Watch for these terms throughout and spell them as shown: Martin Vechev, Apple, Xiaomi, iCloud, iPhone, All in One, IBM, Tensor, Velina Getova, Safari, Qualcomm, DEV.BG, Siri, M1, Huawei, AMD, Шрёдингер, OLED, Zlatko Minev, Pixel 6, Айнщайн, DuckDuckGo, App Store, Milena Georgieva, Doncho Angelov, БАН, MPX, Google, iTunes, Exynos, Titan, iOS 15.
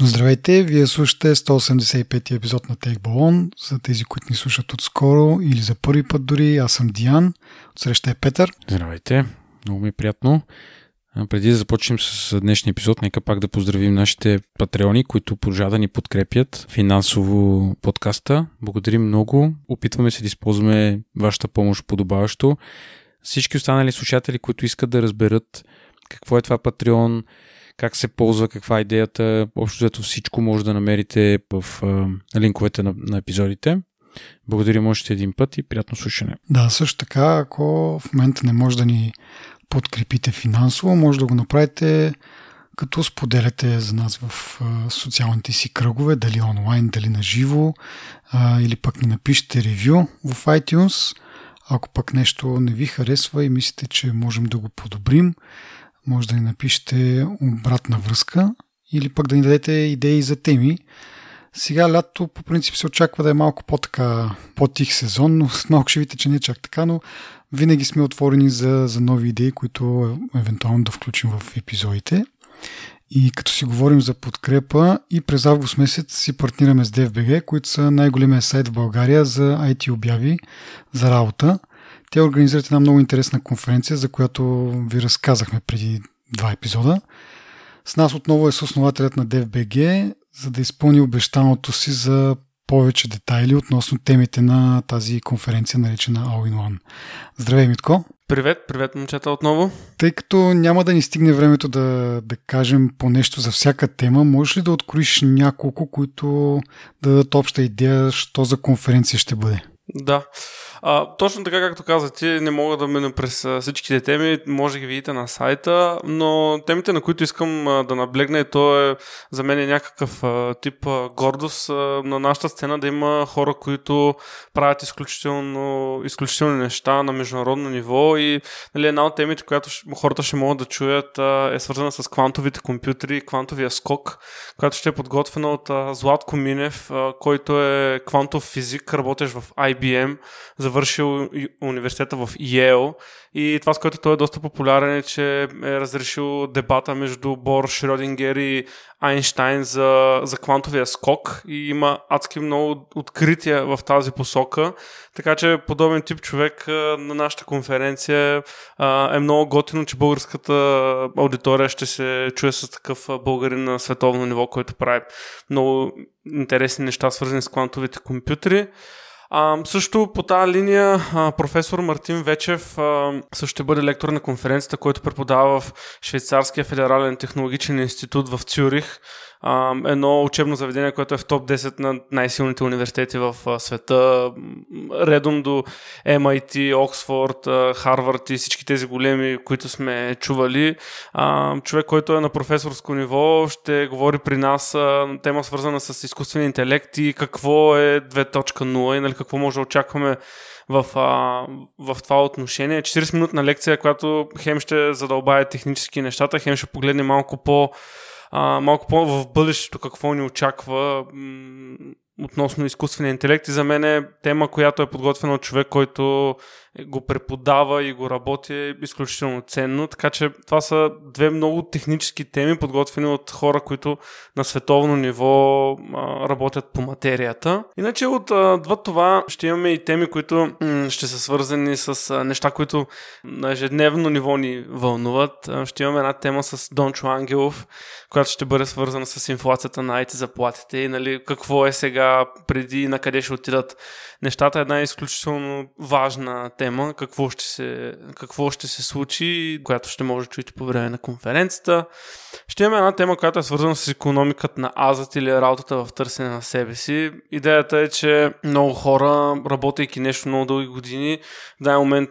Здравейте, вие слушате 185-ти епизод на ТехБалон. За тези, които ни слушат отскоро или за първи път дори, аз съм Диан, отсреща е Петър. Здравейте, много ми е приятно. Преди да започнем с днешния епизод, нека пак да поздравим нашите патреони, които пожада да ни подкрепят финансово подкаста. Благодарим много, опитваме се да използваме вашата помощ подобаващо. Всички останали слушатели, които искат да разберат какво е това Патреон, как се ползва, каква е идеята, общо взето всичко може да намерите в линковете на епизодите. Благодарим още един път и приятно слушане. Да, също така, ако в момента не може да ни подкрепите финансово, може да го направите като споделяте за нас в социалните си кръгове, дали онлайн, дали на живо, или пък ни напишете ревю в iTunes. Ако пък нещо не ви харесва и мислите, че можем да го подобрим, може да ни напишете обратна връзка или пък да ни дадете идеи за теми. Сега лято по принцип се очаква да е малко по-така, по-тих сезон, но малко ще видите, че не е чак така, но винаги сме отворени за нови идеи, които евентуално да включим в епизодите. И като си говорим за подкрепа, и през август месец си партнираме с DEV.BG, които са най-големия сайт в България за IT обяви за работа. Те организират една много интересна конференция, за която ви разказахме преди 2 епизода. С нас отново е съоснователят на DEV.BG, за да изпълни обещаното си за повече детайли относно темите на тази конференция, наречена All in One. Здравей, Митко! Привет, момчета, отново! Тъй като няма да ни стигне времето да кажем по нещо за всяка тема, можеш ли да откроиш няколко, които да дадат обща идея, що за конференция ще бъде? Да, точно така както казахте, не мога да мина през всичките теми, може да ги видите на сайта, но темите, на които искам да наблегна, и то е за мен е някакъв тип гордост на нашата сцена да има хора, които правят изключителни неща на международно ниво, и нали, една от темите, която хората ще могат да чуят, е свързана с квантовите компютри и квантовия скок, която ще е подготвена от Златко Минев, който е квантов физик, работещ в IBM, завършил университета в Йейл, и това, с което той е доста популярен, е, че е разрешил дебата между Бор, Шрёдингер и Айнщайн за квантовия скок, и има адски много открития в тази посока, така че подобен тип човек на нашата конференция е много готино, че българската аудитория ще се чуе с такъв българин на световно ниво, който прави много интересни неща, свързани с квантовите компютри. Също по тази линия професор Мартин Вечев също ще бъде лектор на конференцията, който преподава в Швейцарския федерален технологичен институт в Цюрих. Едно учебно заведение, което е в топ 10 на най-силните университети в света, редом до MIT, Оксфорд, Харвард и всички тези големи, които сме чували. Човек, който е на професорско ниво, ще говори при нас тема, свързана с изкуствен интелект и какво е 2.0 и нали, какво може да очакваме в това отношение. 40-минутна лекция, която хем ще задълбае технически нещата, хем ще погледне малко по в бъдещето какво ни очаква относно изкуствения интелект, и за мен е тема, която е подготвена от човек, който го преподава и го работи, изключително ценно, така че това са две много технически теми, подготвени от хора, които на световно ниво работят по материята. Иначе отвъд това ще имаме и теми, които ще са свързани с неща, които на ежедневно ниво ни вълнуват. Ще имаме една тема с Дончо Ангелов, която ще бъде свързана с инфлацията на IT заплатите и нали, какво е сега преди, на къде ще отидат нещата. Една изключително важна тема, какво ще се случи, която ще може да чуете по време на конференцията. Ще имаме една тема, която е свързана с икономиката на азът или работата в търсене на себе си. Идеята е, че много хора, работейки нещо много дълги години, в даден момент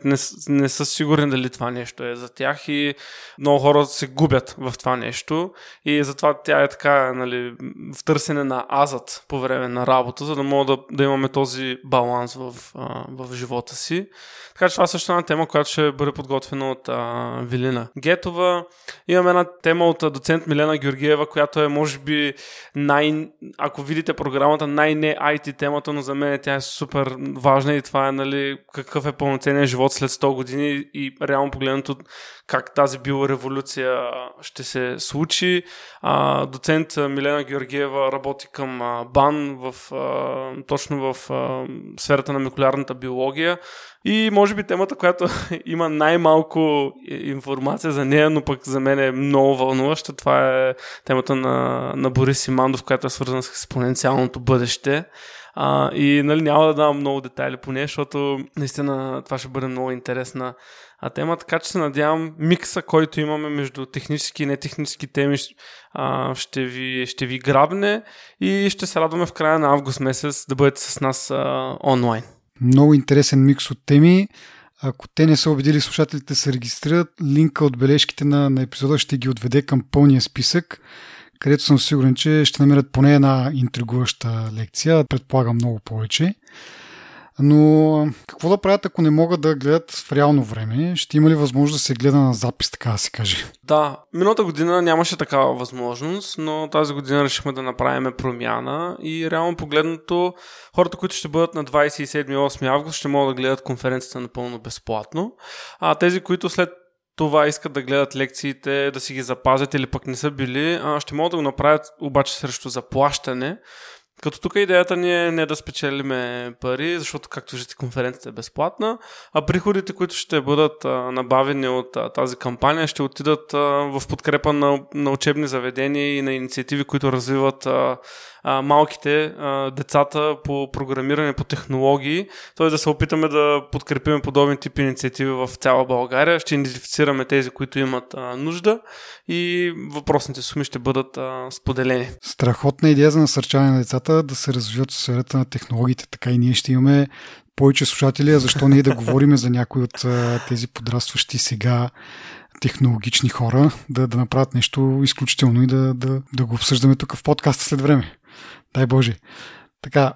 не са сигурни дали това нещо е за тях, и много хора се губят в това нещо, и затова тя е така, нали, в търсене на азът по време на работа, за да мога да имаме този баланс в живота си. Така че това също е една тема, която ще бъде подготвена от Велина Гетова. Имаме една тема от доцент Милена Георгиева, която е може би ако видите програмата, най-не IT темата, но за мен тя е супер важна и това е какъв е пълноценният живот след 100 години и реално погледнато как тази биореволюция ще се случи. Доцент Милена Георгиева работи към БАН точно в сферата на молекулярната биология и може би темата, която има най-малко информация за нея, но пък за мен е много вълнуваща. Това е темата на Борис Имандов, която е свързана с експоненциалното бъдеще. И няма да давам много детайли по нея, защото наистина това ще бъде много интересна тема, така че се надявам микса, който имаме между технически и нетехнически теми ще ви грабне и ще се радваме в края на август месец да бъдете с нас онлайн. Много интересен микс от теми. Ако те не са убедили слушателите да се регистрират, линка от бележките на епизода ще ги отведе към пълния списък, където съм сигурен, че ще намерят поне една интригуваща лекция, предполагам много повече. Но какво да правят, ако не могат да гледат в реално време? Ще има ли възможност да се гледа на запис, така да се каже? Да, миналата година нямаше такава възможност, но тази година решихме да направим промяна и реално погледнато хората, които ще бъдат на 27-8 август, ще могат да гледат конференцията напълно безплатно. А тези, които след това искат да гледат лекциите, да си ги запазят или пък не са били, ще могат да го направят обаче срещу заплащане. Като тук идеята ни е не да спечелиме пари, защото както виждате конференцията е безплатна, а приходите, които ще бъдат набавени от тази кампания, ще отидат в подкрепа на учебни заведения и на инициативи, които развиват малките децата по програмиране, по технологии. Тоест да се опитаме да подкрепим подобни типи инициативи в цяла България. Ще идентифицираме тези, които имат нужда и въпросните суми ще бъдат споделени. Страхотна идея за насърчаване на децата да се развиват в сферата на технологиите. Така и ние ще имаме повече слушатели, а защо не и да говорим за някои от тези подрастващи сега технологични хора, да направят нещо изключително и да го обсъждаме тук в подкаста след време. Дай Боже. Така,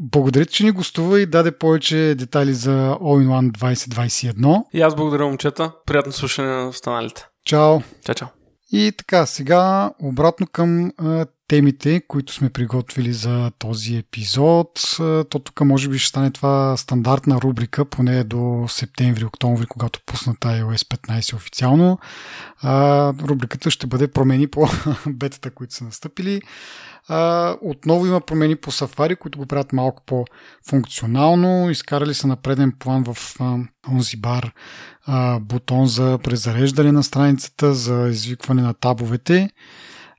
благодаря, че ни гостува и даде повече детайли за All in One 2021. И аз благодаря, момчета. Приятно слушане на останалите. Чао. Чао. И така, сега обратно към темите, които сме приготвили за този епизод. То тук може би ще стане това стандартна рубрика, поне до септември-октомври, когато пуснат iOS 15 официално. Рубриката ще бъде промени по бетата, които са настъпили. Отново има промени по Safari, които го правят малко по-функционално. Изкарали са на преден план в онзи бар бутон за презареждане на страницата, за извикване на табовете,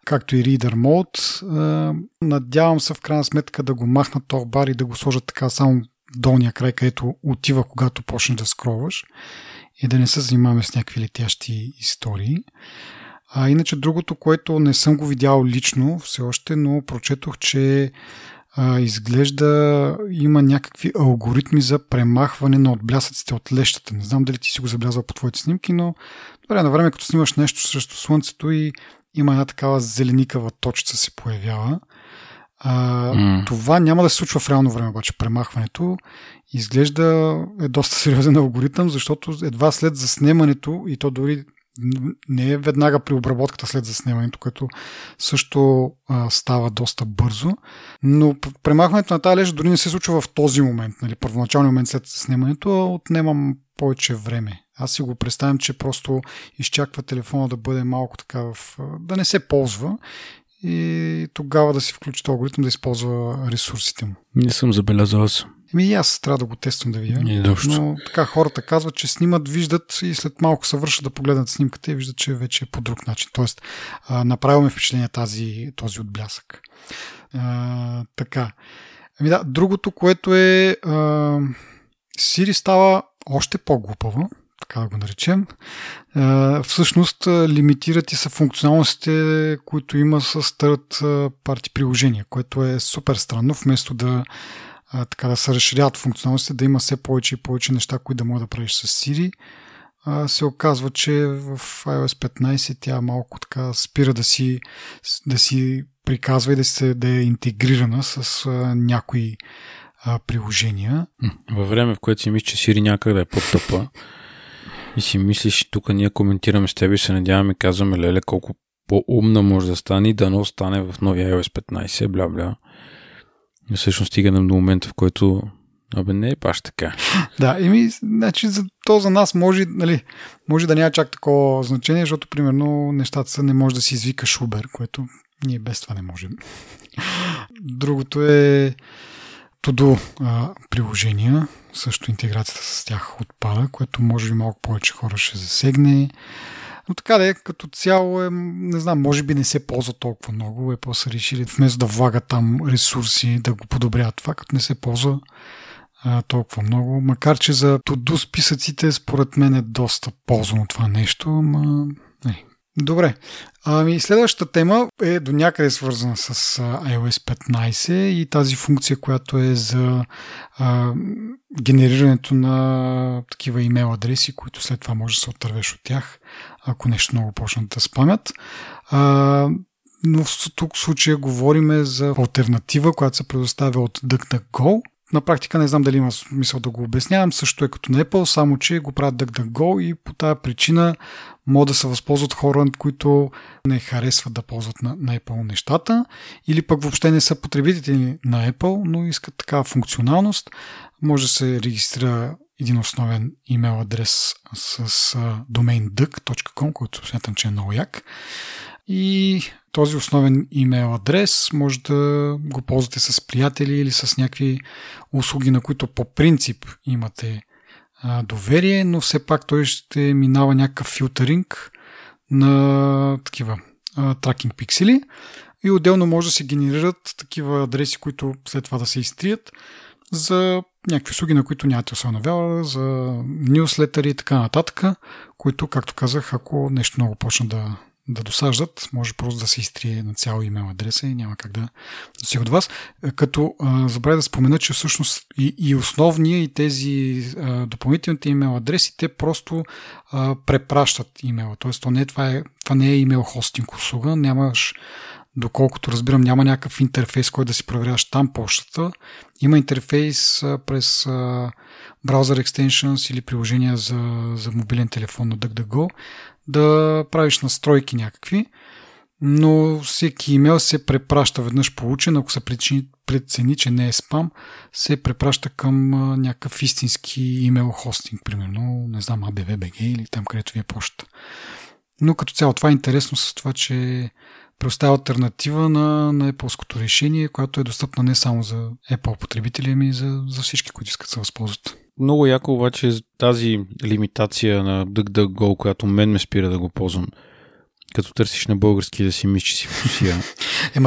както и Reader Mode. Надявам се в крайна сметка да го махнат този бар и да го сложат така само долния край, където отива, когато почнеш да скролваш и да не се занимаваме с някакви летящи истории. Иначе другото, което не съм го видял лично все още, но прочетох, че изглежда има някакви алгоритми за премахване на отблясъците от лещата. Не знам дали ти си го забелязал по твоите снимки, но добре, на време като снимаш нещо срещу слънцето и има една такава зеленикава точка се появява. Това няма да се случва в реално време, обаче премахването изглежда е доста сериозен алгоритъм, защото едва след заснемането, и то дори не е веднага при обработката след заснемането, което също става доста бързо, но премахването на тази лещ дори не се случва в този момент, първоначалния момент след заснемането, отнемам повече време. Аз си го представям, че просто изчаква телефона да бъде малко така да не се ползва и тогава да се включи този алгоритъм да използва ресурсите му. Не съм забелязал аз. И аз трябва да го тествам да видя. Но така хората казват, че снимат, виждат и след малко се вършат да погледнат снимката и виждат, че вече е по друг начин. Тоест, направяме впечатление този отблясък. Така. Другото, което е Siri става още по-глупава, така да го наречем. Всъщност лимитират и са функционалностите, които има с third party приложения, което е супер странно, вместо да се разширяват функционалностите, да има все повече и повече неща, които да може да правиш с Siri. Се оказва, че в iOS 15 тя малко така спира да си приказва и да е интегрирана с някои приложения. Във време, в което си мислиш, че Siri някак да е по-тъпа и си мислиш, тук ние коментираме с теб и се надяваме, казваме, леле, колко по-умна може да стане и дано стане в новия iOS 15, бля-бля. И всъщност стигаме до момента, в който абе не е паш така. Да, значи то за нас може, нали, може да няма чак такова значение, защото примерно нещата са не може да си извикаш Uber, което ние без това не можем. Другото е todo приложения, също интеграцията с тях отпада, което може би малко повече хора ще засегне. Но така да е, като цяло е, не знам, може би не се ползва толкова много. Apple са решили вместо да влага там ресурси, да го подобряват това, като не се ползва толкова много. Макар, че за to-do списъците според мен е доста ползвано това нещо. Не. Добре. Следващата тема е до някъде свързана с iOS 15 и тази функция, която е за генерирането на такива имейл адреси, които след това може да се отървеш от тях, ако нещо много почнат да спамят. Но в тук случая говорим за алтернатива, която се предоставя от DuckDuckGo. На практика не знам дали има смисъл да го обяснявам, също е като на Apple, само че го правят DuckDuckGo и по тази причина могат да се възползват хора, които не харесват да ползват на Apple нещата или пък въобще не са потребители на Apple, но искат такава функционалност. Може да се регистрира един основен имейл адрес с домейн duck.com, който смятам, че е много як. И този основен имейл адрес може да го ползвате с приятели или с някакви услуги, на които по принцип имате доверие, но все пак той ще минава някакъв филтъринг на такива тракинг пиксели и отделно може да се генерират такива адреси, които след това да се изтрият за някакви услуги, на които нямате осъновява, за нюслетъри и така нататък, които, както казах, ако нещо много почна да досаждат, може просто да се изтрие на цял имейл адреса и няма как да достига от вас. Като забравя да спомена, че всъщност и основния, и тези допълнителните имейл адреси, те просто препращат имейла. Тоест, това не е имейл хостинг услуга, нямаш, доколкото разбирам, няма някакъв интерфейс, който да си проверяваш там почтата. Има интерфейс през браузър extensions или приложения за мобилен телефон на DuckDuckGo, да правиш настройки някакви, но всеки имейл се препраща веднъж получен, ако се прецени, че не е спам, се препраща към някакъв истински имейл хостинг, примерно, не знам, АБВ.BG или там, където ви е почта. Но като цяло това е интересно с това, че предоставя алтернатива на Apple-ското решение, което е достъпна не само за Apple потребители, ами за всички, които искат да се възползват. Много яко обаче тази лимитация на DuckDuckGo, която мен ме спира да го ползвам, като търсиш на български да си мислиш, че си в Русия.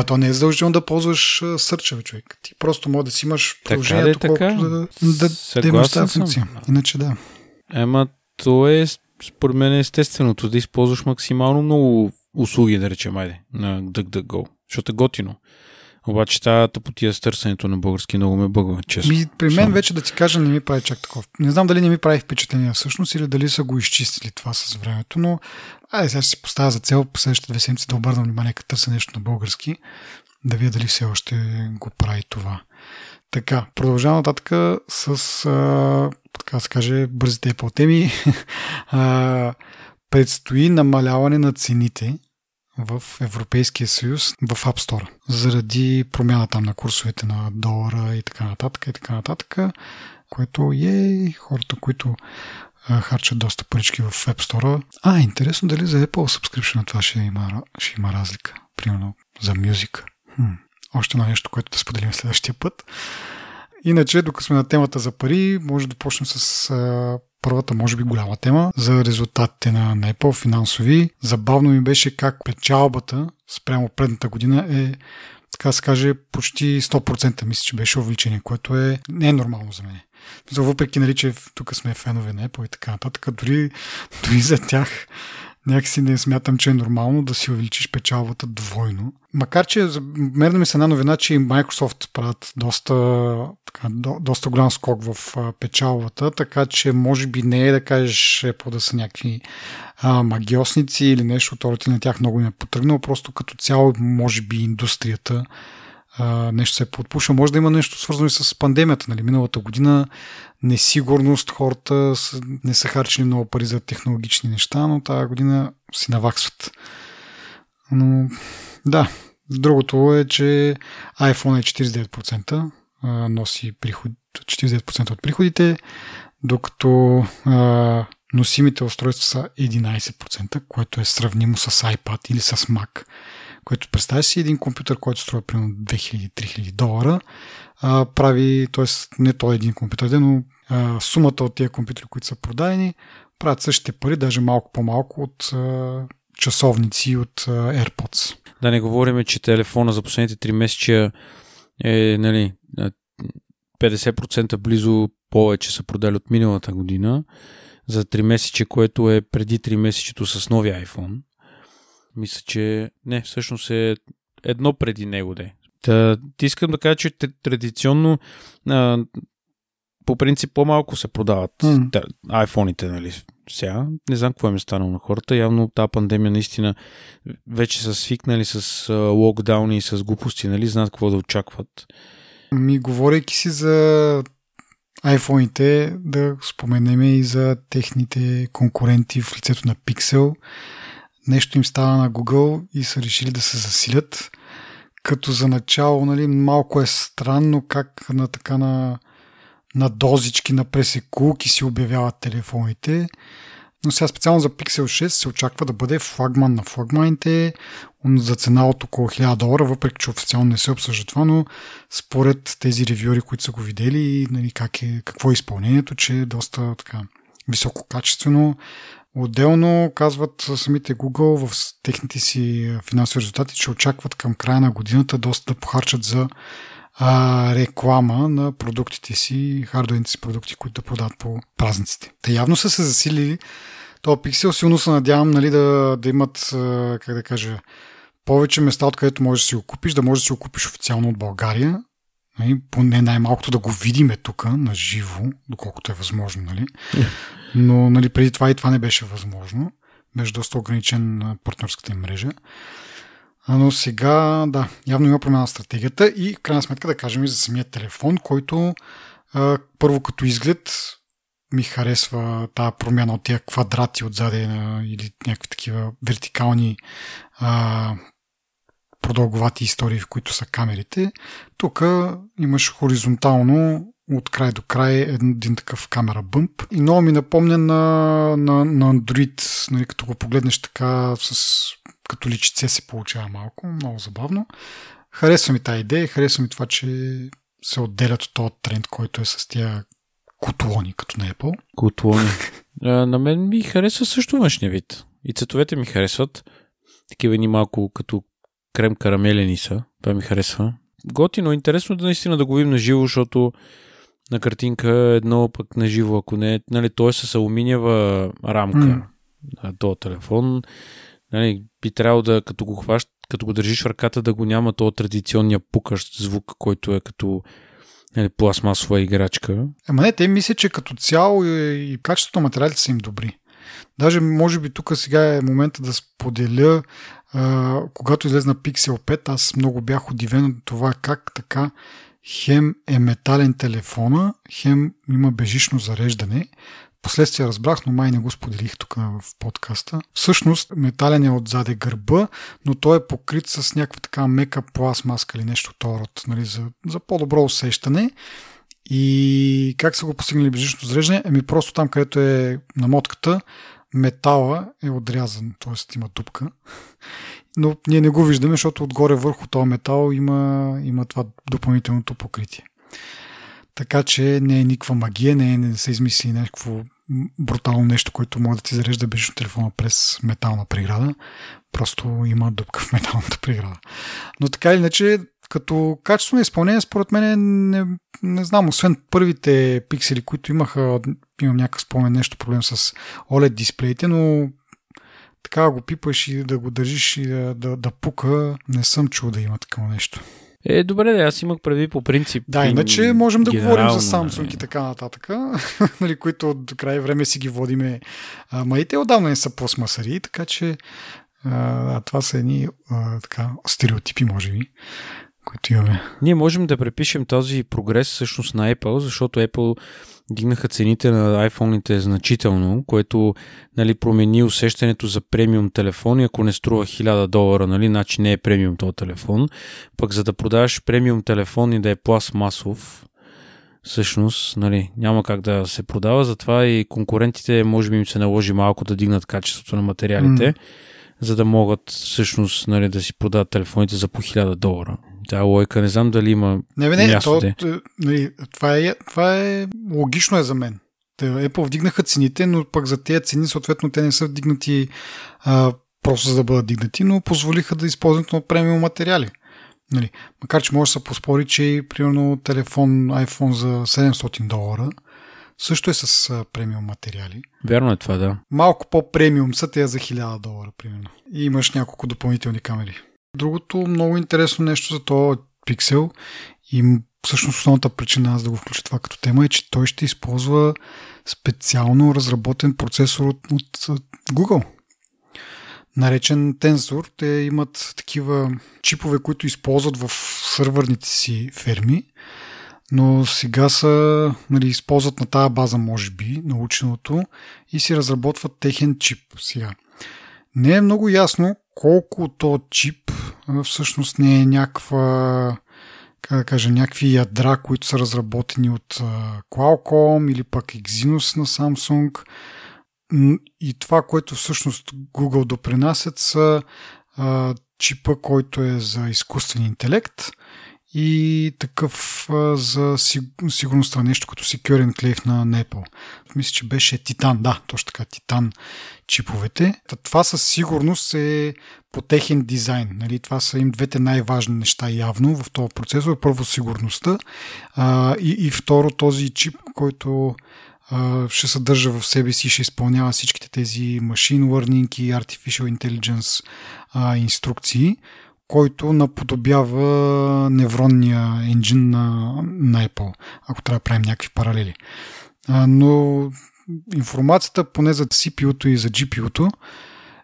То не е задължително да ползваш сърчеви, човек. Ти просто може да си имаш приложението, колкото да имаш тази функция. Иначе да. То е според мен естественото да използваш максимално много услуги, да речем, на DuckDuckGo, защото е готино. Обаче тази тъпотия с търсенето на български много ме бъгва, честно. При мен вече да ти кажа, не ми прави чак такова. Не знам дали не ми прави впечатление всъщност или дали са го изчистили това с времето, но сега ще си поставя за цел по следващите 2 седмици да обърна внимание, като търся нещо на български, да видя дали все още го прави това. Така, продължавам нататък с така да се каже, бързите Apple теми. Предстои намаляване на цените в Европейския съюз в App Store, заради промяна там на курсовете на долара и така нататък, което хората, които харчат доста парички в App Store. Интересно дали за Apple subscription това ще има разлика, примерно за Music. Още едно нещо, което да споделим следващия път. Иначе, докато сме на темата за пари, може да почнем с първата, може би голяма тема за резултатите на Apple финансови. Забавно ми беше как печалбата спрямо предната година е, така се каже, почти 100%, мисля, че беше увеличение, което не е нормално за мен. Въпреки, нали, че тук сме фенове на Apple и така нататък, дори за тях някакси не смятам, че е нормално да си увеличиш печалбата двойно. Макар, че мерна ми се една новина, че и Microsoft правят доста голям скок в печалбата, така че може би не е да кажеш Apple да са някакви магиосници или нещо, на тях много им е потръгнало, просто като цяло може би индустрията нещо се е подпушило. Може да има нещо свързано и с пандемията. Нали? Миналата година несигурност, хората не са харчили много пари за технологични неща, но тази година си наваксват. Но да, другото е, че iPhone е 49%, носи приход, 49% от приходите, докато носимите устройства са 11%, което е сравнимо с iPad или с Mac, което представя си един компютър, който струва примерно $2000-$3000, прави, т.е. не той един компютър, но сумата от тия компютри, които са продадени, правят същите пари, даже малко по-малко от часовници, от AirPods. Да не говорим, че телефона за последните 3 месечия е, нали, 50% близо повече са продали от миналата година за 3 месече, което е преди 3 месечето с новия iPhone. Мисля, че не, всъщност е едно преди него, де. Та, искам да кажа, че традиционно по принцип по-малко се продават айфоните, нали, сега. Не знам какво им е станало на хората. Явно тази пандемия наистина вече са свикнали с локдауни и с глупости, нали, знаят какво да очакват. Ми, говорейки си за айфоните, да споменем и за техните конкуренти в лицето на Pixel. Нещо им става на Google и са решили да се засилят. Като за начало, нали, малко е странно как на така на дозички, на пресекулки си обявяват телефоните. Но сега специално за Pixel 6 се очаква да бъде флагман на флагманите за цена от около $1000, въпреки че официално не се обсъжда това, но според тези ревюри, които са го видели, нали, какво е изпълнението, че е доста така висококачествено. Отделно казват самите Google в техните си финансови резултати, че очакват към края на годината доста да похарчат за реклама на продуктите си, хардуерните си продукти, които да продават по празниците. Те явно са се засилили. То Pixel, силно се надявам, нали, да имат, как да кажа, повече места, откъдето можеш да си го купиш, да можеш да си го купиш официално от България. Поне най-малкото да го видиме тук на живо, доколкото е възможно, нали? Но, нали, преди това и това не беше възможно. Беше доста ограничен на партньорската им мрежа. Но сега, да, явно има промяна на стратегията и в крайна сметка да кажем и за самия телефон, който първо като изглед ми харесва тази промяна от тия квадрати отзади или някакви такива вертикални продълговати истории, в които са камерите. Тук имаш хоризонтално от край до край един такъв камера бъмп. И много ми напомня на Android, нали, като го погледнеш така като личице се получава малко, много забавно. Харесва ми тази идея, харесва ми това, че се отделят от този тренд, който е с тия котлони, като на Apple. Котлони. На мен ми харесва също външния вид. И цветовете ми харесват. Такива ни малко като крем карамелени са. Това ми харесва. Готино, интересно да наистина да го видим на живо, защото на картинка едно пък на живо, ако не, нали, той е с алуминиева рамка на този телефон. Нали, би трябвало да, като го държиш в ръката, да го няма този традиционния пукащ звук, който е като, нали, пластмасова играчка. Ама не, те мисля, че като цяло и качеството на материалите са им добри. Даже може би тук сега е момента да споделя, когато излезна Pixel 5, аз много бях удивен от това как така хем е метален телефона, хем има бежично зареждане. Впоследствие разбрах, но май не го споделих тук в подкаста. Всъщност метален е отзаде гърба, но той е покрит с някаква така мека пластмаска или нещо този род, нали, за по-добро усещане. И как са го постигнали бежично зареждане? Еми просто там, където е намотката, метала е отрязан, т.е. има дупка. Но ние не го виждаме, защото отгоре върху този метал има това допълнителното покритие. Така че не е никаква магия, не се измисли някакво брутално нещо, което може да ти зарежда бежично телефона през метална преграда. Просто има дупка в металната преграда. Но така или иначе, като качество на изпълнение, според мен не знам, освен първите пиксели, които имам някакъв спомен, нещо проблем с OLED дисплеите, но така го пипаш и да го държиш и да пука, не съм чул да има такова нещо. Добре, да, аз имах преди по принцип. Да, иначе можем да говорим за Samsung и така нататък, които до край време си ги водиме, ма и те отдавна не са пластмасари, така че това са едни стереотипи, може би, които имаме. Ние можем да препишем този прогрес всъщност на Apple, защото Apple дигнаха цените на iPhone-ите значително, което, нали, промени усещането за премиум телефони. Ако не струва $1000, нали, значи не е премиум този телефон. Пък за да продаваш премиум телефон и да е пластмасов, всъщност, нали, няма как да се продава, затова и конкурентите може би им се наложи малко да дигнат качеството на материалите, за да могат всъщност, нали, да си продават телефоните за по $1000. Тая лойка, не знам дали има място. Нали, това е логично е за мен. Apple вдигнаха цените, но пък за тези цени съответно те не са вдигнати просто за да бъдат дигнати, но позволиха да използват на премиум материали. Нали, макар че може да се поспори, че примерно телефон iPhone за $700 също е с премиум материали. Вярно е това, да. Малко по-премиум са тези за $1000, примерно. И имаш няколко допълнителни камери. Другото много интересно нещо за този пиксел и всъщност основната причина аз да го включа това като тема е, че той ще използва специално разработен процесор от Google. Наречен Tensor. Те имат такива чипове, които използват в сървърните си ферми, но сега са, нали, използват на тая база, може би, наученото и си разработват техен чип сега. Не е много ясно колко то чип всъщност не е някаква, как да кажа, някакви ядра, които са разработени от Qualcomm или пък Exynos на Samsung. И това, което всъщност Google допринасят, са чипа, който е за изкуствен интелект и такъв за сигурността, нещо като Secure Enclave на Apple. Мисля, че беше Titan, да, точно така, Titan чиповете. Това със сигурност е по техен дизайн. Нали? Това са им двете най-важни неща явно в този процесор. Първо сигурността и второ този чип, който ще съдържа в себе си, ще изпълнява всичките тези machine learning и artificial intelligence инструкции, който наподобява невронния енджин на Apple, ако трябва да правим някакви паралели. Но информацията поне за CPU-то и за GPU-то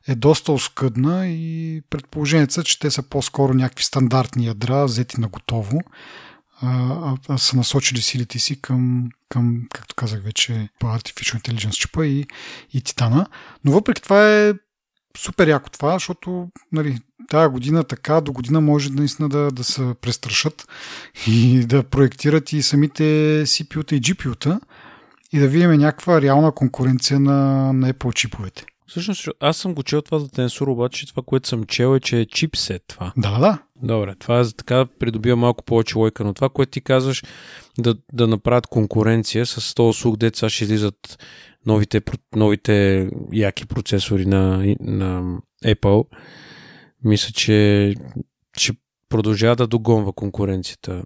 е доста оскъдна и предположението са, че те са по-скоро някакви стандартни ядра, взети на готово, а са насочили силите си към, както казах вече, Artificial Intelligence чипа и Титана. Но въпреки това е супер яко това, защото, нали, тая година така, до година може наистина да се престрашат и да проектират и самите CPU-та и GPU-та и да видим някаква реална конкуренция на Apple чиповете. Всъщност, аз съм го чел това за Tensor, обаче това, което съм чел е, че е чипсет това. Да. Добре, това е за така придобива малко повече лойка, но това, което ти казваш, да направят конкуренция с този услуг, деца ще излизат новите яки процесори на Apple, мисля, че ще продължава да догонва конкуренцията.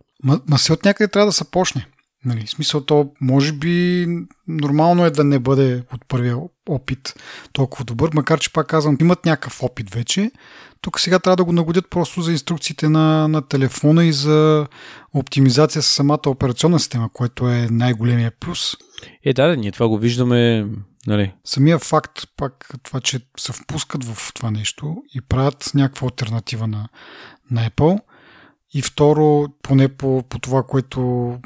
Ма се от някъде трябва да се почне. Нали, в смисъл, то може би нормално е да не бъде от първия опит толкова добър, макар че пак казвам, имат някакъв опит вече. Тук сега трябва да го нагодят просто за инструкциите на телефона и за оптимизация с самата операционна система, което е най-големия плюс. Да, ние това го виждаме. Нали. Самия факт, пак това, че се впускат в това нещо и правят някаква алтернатива на Apple. И второ, поне по това, което,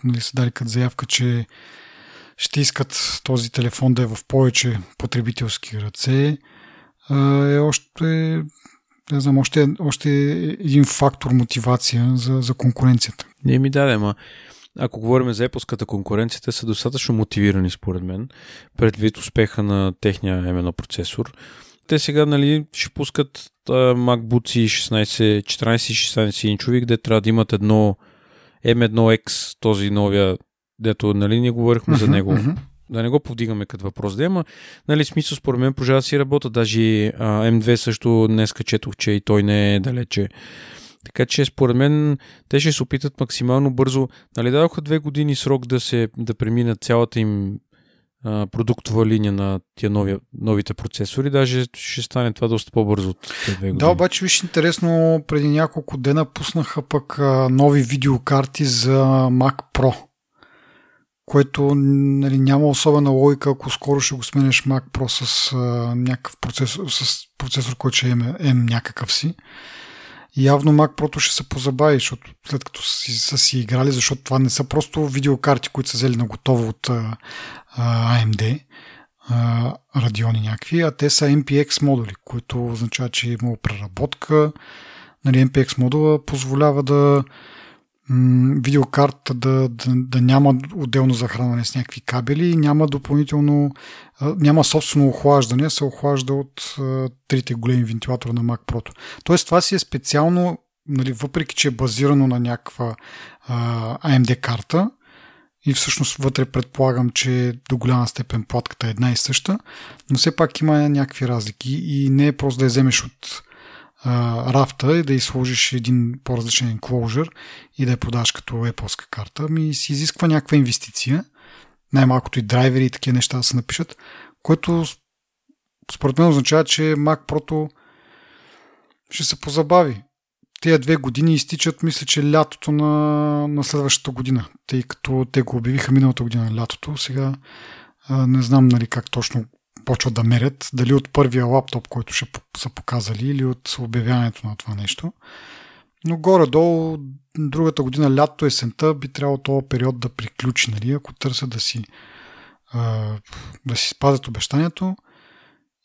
нали, са дали като заявка, че ще искат този телефон да е в повече потребителски ръце, е още, не знам, още един фактор мотивация за конкуренцията. Ако говорим за Apple-ската конкуренция, те са достатъчно мотивирани, според мен, предвид успеха на техния M1 процесор. Те сега, нали, ще пускат MacBook-и 14 16 инчови, де трябва да имат едно M1X, този новия, дето, нали, не говорихме за него. Да не го повдигаме като въпрос, да, ама, нали, смисъл, според мен, продължава да си работа. Даже M2 също днеска четох, че и той не е далече. Така че, според мен, те ще се опитат максимално бързо. Нали, дадоха 2 години срок да преминат цялата им продуктова линия на тия новите процесори, даже ще стане това доста по-бързо от 2 години. Да, обаче виж, интересно, преди няколко дена пуснаха пък нови видеокарти за Mac Pro, което, нали, няма особена логика, ако скоро ще го сменеш Mac Pro с някакъв процесор, който ще е някакъв си. явно Mac Pro-то ще се позабави, защото след като са си играли, защото това не са просто видеокарти, които са взели на готово от AMD радиони някакви, а те са MPX модули, които означава, че е имало преработка. Нали, MPX модула позволява да видеокарта да няма отделно захранване с някакви кабели, няма допълнително, няма собствено охлаждане, се охлажда от трите големи вентилатора на Mac Pro-то. Тоест това си е специално, нали, въпреки че е базирано на някаква AMD карта и всъщност вътре предполагам, че до голяма степен платката е една и съща, но все пак има някакви разлики и не е просто да я вземеш от рафта и да изложиш един по-различен енклоужър и да я продаваш като Apple-ска карта, ми си изисква някаква инвестиция, най-малкото и драйвери и такива неща да се напишат, което според мен означава, че Mac Pro-то ще се позабави. Тези 2 години изтичат, мисля, че лятото на следващата година, тъй като те го обявиха миналата година лятото, сега не знам, нали, как точно почват да мерят, дали от първия лаптоп, който ще са показали, или от обявяването на това нещо. Но горе-долу, другата година, лято, есента, би трябвало този период да приключи, нали, ако търсят да си спазят обещанието.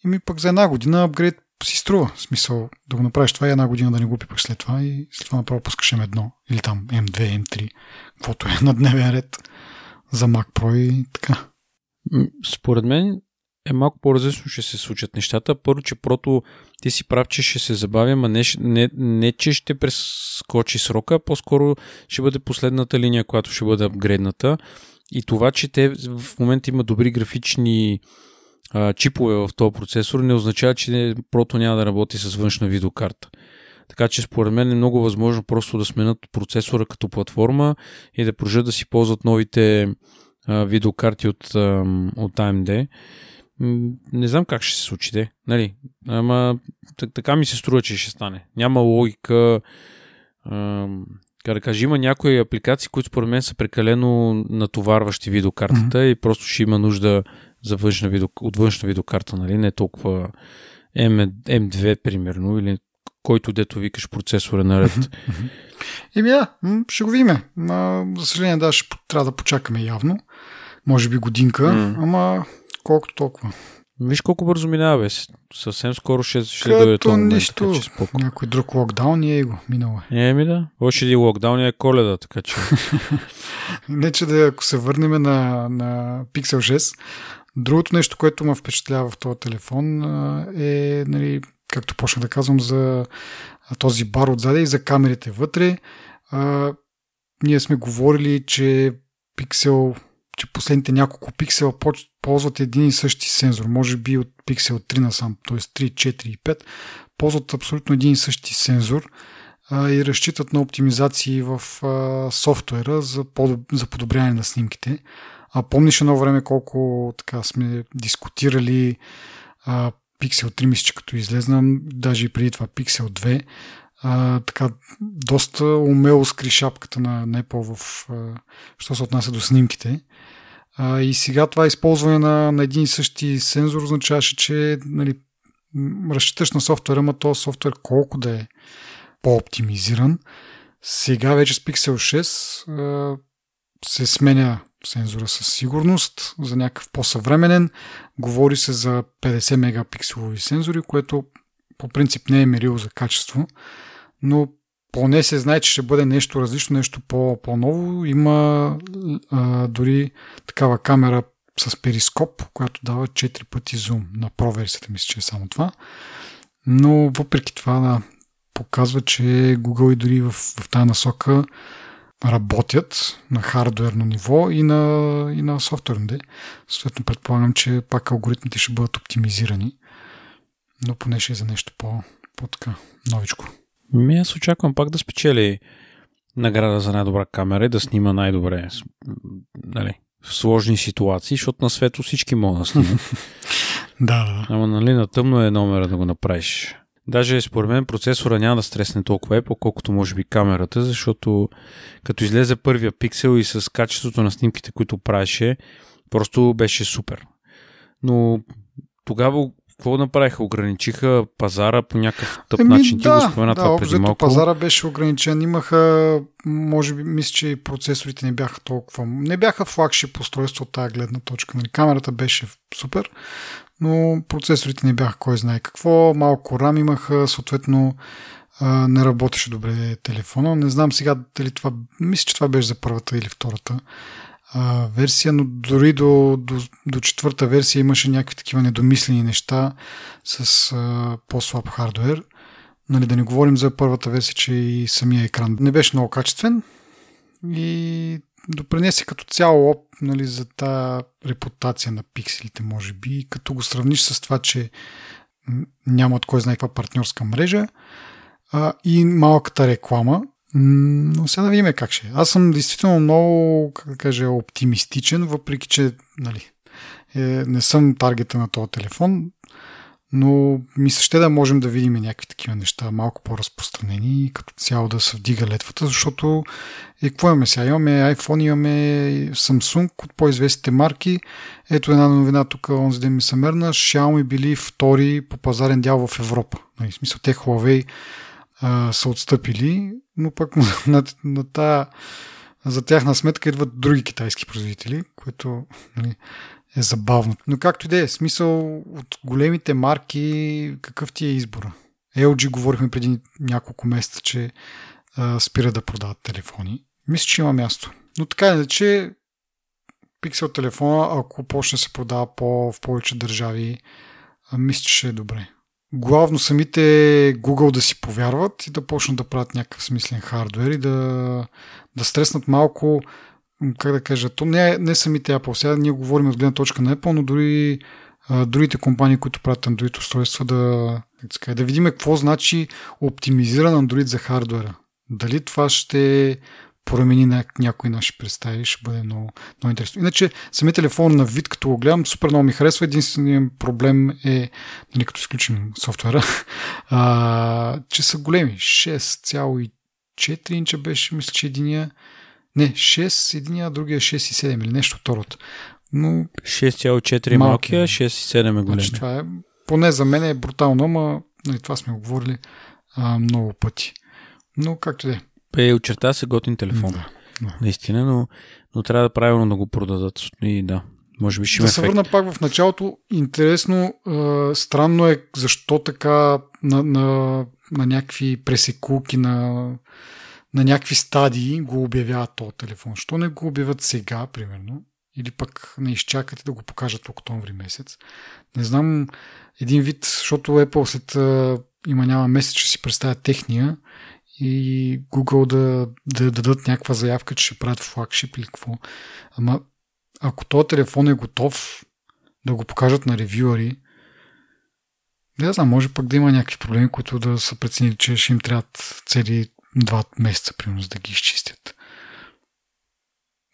И ми пък за 1 година апгрейд си струва. В смисъл, да го направиш това и 1 година да не го пипаш след това и след това направо пускаш М1 или там М2, М3, каквото е на дневен ред за Mac Pro и така. Според мен е малко по-различно ще се случат нещата. Първо, че прото ти си прав, че ще се забавя, а не че ще прескочи срока, а по-скоро ще бъде последната линия, която ще бъде апгрейдната. И това, че те в момента има добри графични чипове в този процесор, не означава, че прото няма да работи с външна видеокарта. Така че според мен е много възможно просто да сменят процесора като платформа и да продължат да си ползват новите видеокарти от AMD. Не знам как ще се случи те, нали? Ама така ми се струва, че ще стане. Няма логика. Как да кажа, има някои апликации, които според мен са прекалено натоварващи видеокартата и просто ще има нужда от външна видеокарта, нали? Не толкова M2 примерно, или който дето викаш процесора наред. Еми да, ще го видим. За съжаление, да, ще трябва да почакаме явно. Може би годинка, ама колкото толкова. Виж колко бързо минава, бе. Съвсем скоро ще дойде този момент. Нищо, някой друг локдаун и е го минало. Еми да, още един локдаун е Коледа, така че. Не, че да, ако се върнем на Pixel 6, другото нещо, което ме впечатлява в този телефон е, нали, както почна да казвам, за този бар отзаде и за камерите вътре. Ние сме говорили, че последните няколко пиксела ползват един и същи сензор. Може би от пиксел 3 насам, т.е. 3, 4 и 5, ползват абсолютно един и същи сензор и разчитат на оптимизации в софтуера за подобряване на снимките. А помниш едно време колко така сме дискутирали пиксел 3, мисля, като излезна, даже и преди това пиксел 2, така доста умело скри шапката на Apple що се отнася до снимките. И сега това използване на един и същи сензор означаваше, че, нали, разчиташ на софтуера, но този софтуер колко да е по-оптимизиран. Сега вече с Pixel 6 се сменя сензора със сигурност за някакъв по-съвременен. Говори се за 50 мегапикселови сензори, което по принцип не е мерило за качество, но поне се знае, че ще бъде нещо различно, нещо по-ново. Има дори такава камера с перископ, която дава 4 пъти зум. На Pro версията мисля, че е само това. Но въпреки това показва, че Google и дори в тази насока работят на хардуерно ниво и на софтуерно. Съответно предполагам, че пак алгоритмите ще бъдат оптимизирани. Но поне ще е за нещо по-така новичко. Аз очаквам пак да спечели награда за най-добра камера и да снима най-добре, нали, в сложни ситуации, защото на светло всички могат да снимат. Да. Ама, нали, на тъмно е номера да го направиш. Даже според мен процесора няма да стресне толкова Apple, колкото може би камерата, защото като излезе първия пиксел и с качеството на снимките, които правеше, просто беше супер. Но тогава какво направиха? Ограничиха пазара по някакъв тъп начин. Да, ти го спомена това преди малко. Пазара беше ограничен. Имаха, може би, мисля, че и процесорите не бяха толкова. Не бяха флагшип устройство от тази гледна точка. Камерата беше супер, но процесорите не бяха кой знае какво. Малко RAM имаха, съответно не работеше добре телефона. Не знам сега дали това... Мисля, че това беше за първата или втората версия, но дори до четвърта версия имаше някакви такива недомислени неща с по-слаб хардуер. Нали, да не говорим за първата версия, че и самия екран не беше много качествен и допринесе като цяло нали, за тази репутация на пикселите, може би. И като го сравниш с това, че нямат кой знае каква партньорска мрежа и малката реклама, но сега да видим как ще е. Аз съм действително много, как да кажа, оптимистичен, въпреки че нали, не съм таргета на този телефон, но мисля, ще да можем да видим някакви такива неща, малко по-разпространени и като цяло да се вдига летвата, защото какво имаме сега? Имаме iPhone, имаме Samsung от по-известните марки. Ето една новина тук, онзи ден ми се мерна. Xiaomi били втори по пазарен дял в Европа. В смисъл, те Huawei са отстъпили, но пък за тяхна сметка идват други китайски производители, което нали, е забавно. Но както и да е, смисъл от големите марки, какъв ти е избора? LG говорихме преди няколко месеца, че спира да продават телефони. Мисля, че има място. Но така иначе, пиксел телефона, ако почне да се продава в повече държави, мисля, че ще е добре. Главно самите Google да си повярват и да почнат да правят някакъв смислен хардуер и да стреснат малко, как да кажа, то не самите Apple. Сега ние говорим от гледна точка на Apple, но дори другите компании, които правят Android устройства, да видим какво значи оптимизиран Android за хардуера. Дали това ще промени на някои наши представи, ще бъде много, много интересно. Иначе, самия телефон на вид, като го гледам, супер много ми харесва. Единственият проблем е, нали, като изключим софтуера, че са големи. 6,4 инча беше, мисля, че единия. Не, 6 единия, другия 6,7 или нещо второто. Но 6,4 е малкия, 6,7 е големи. Значи, това е, поне за мен е брутално, ама нали, това сме говорили много пъти. Но както да е. Очерта се готин телефон. Да. Наистина, но трябва да правилно да го продадат. И да, може би ще има ефект. Да се върна пак в началото. Интересно, странно е защо така на някакви пресекулки, на някакви стадии го обявяват този телефон. Що не го обявят сега, примерно? Или пък не изчакате да го покажат октомври месец? Не знам, един вид, защото Apple след има няма месец, че си представят техния, и Google да дадат някаква заявка, че ще правят флагшип или какво. Ама ако този телефон е готов да го покажат на ревюъри, не знам, може пък да има някакви проблеми, които да са преценили, че ще им трябват цели 2 месеца, примерно, за да ги изчистят.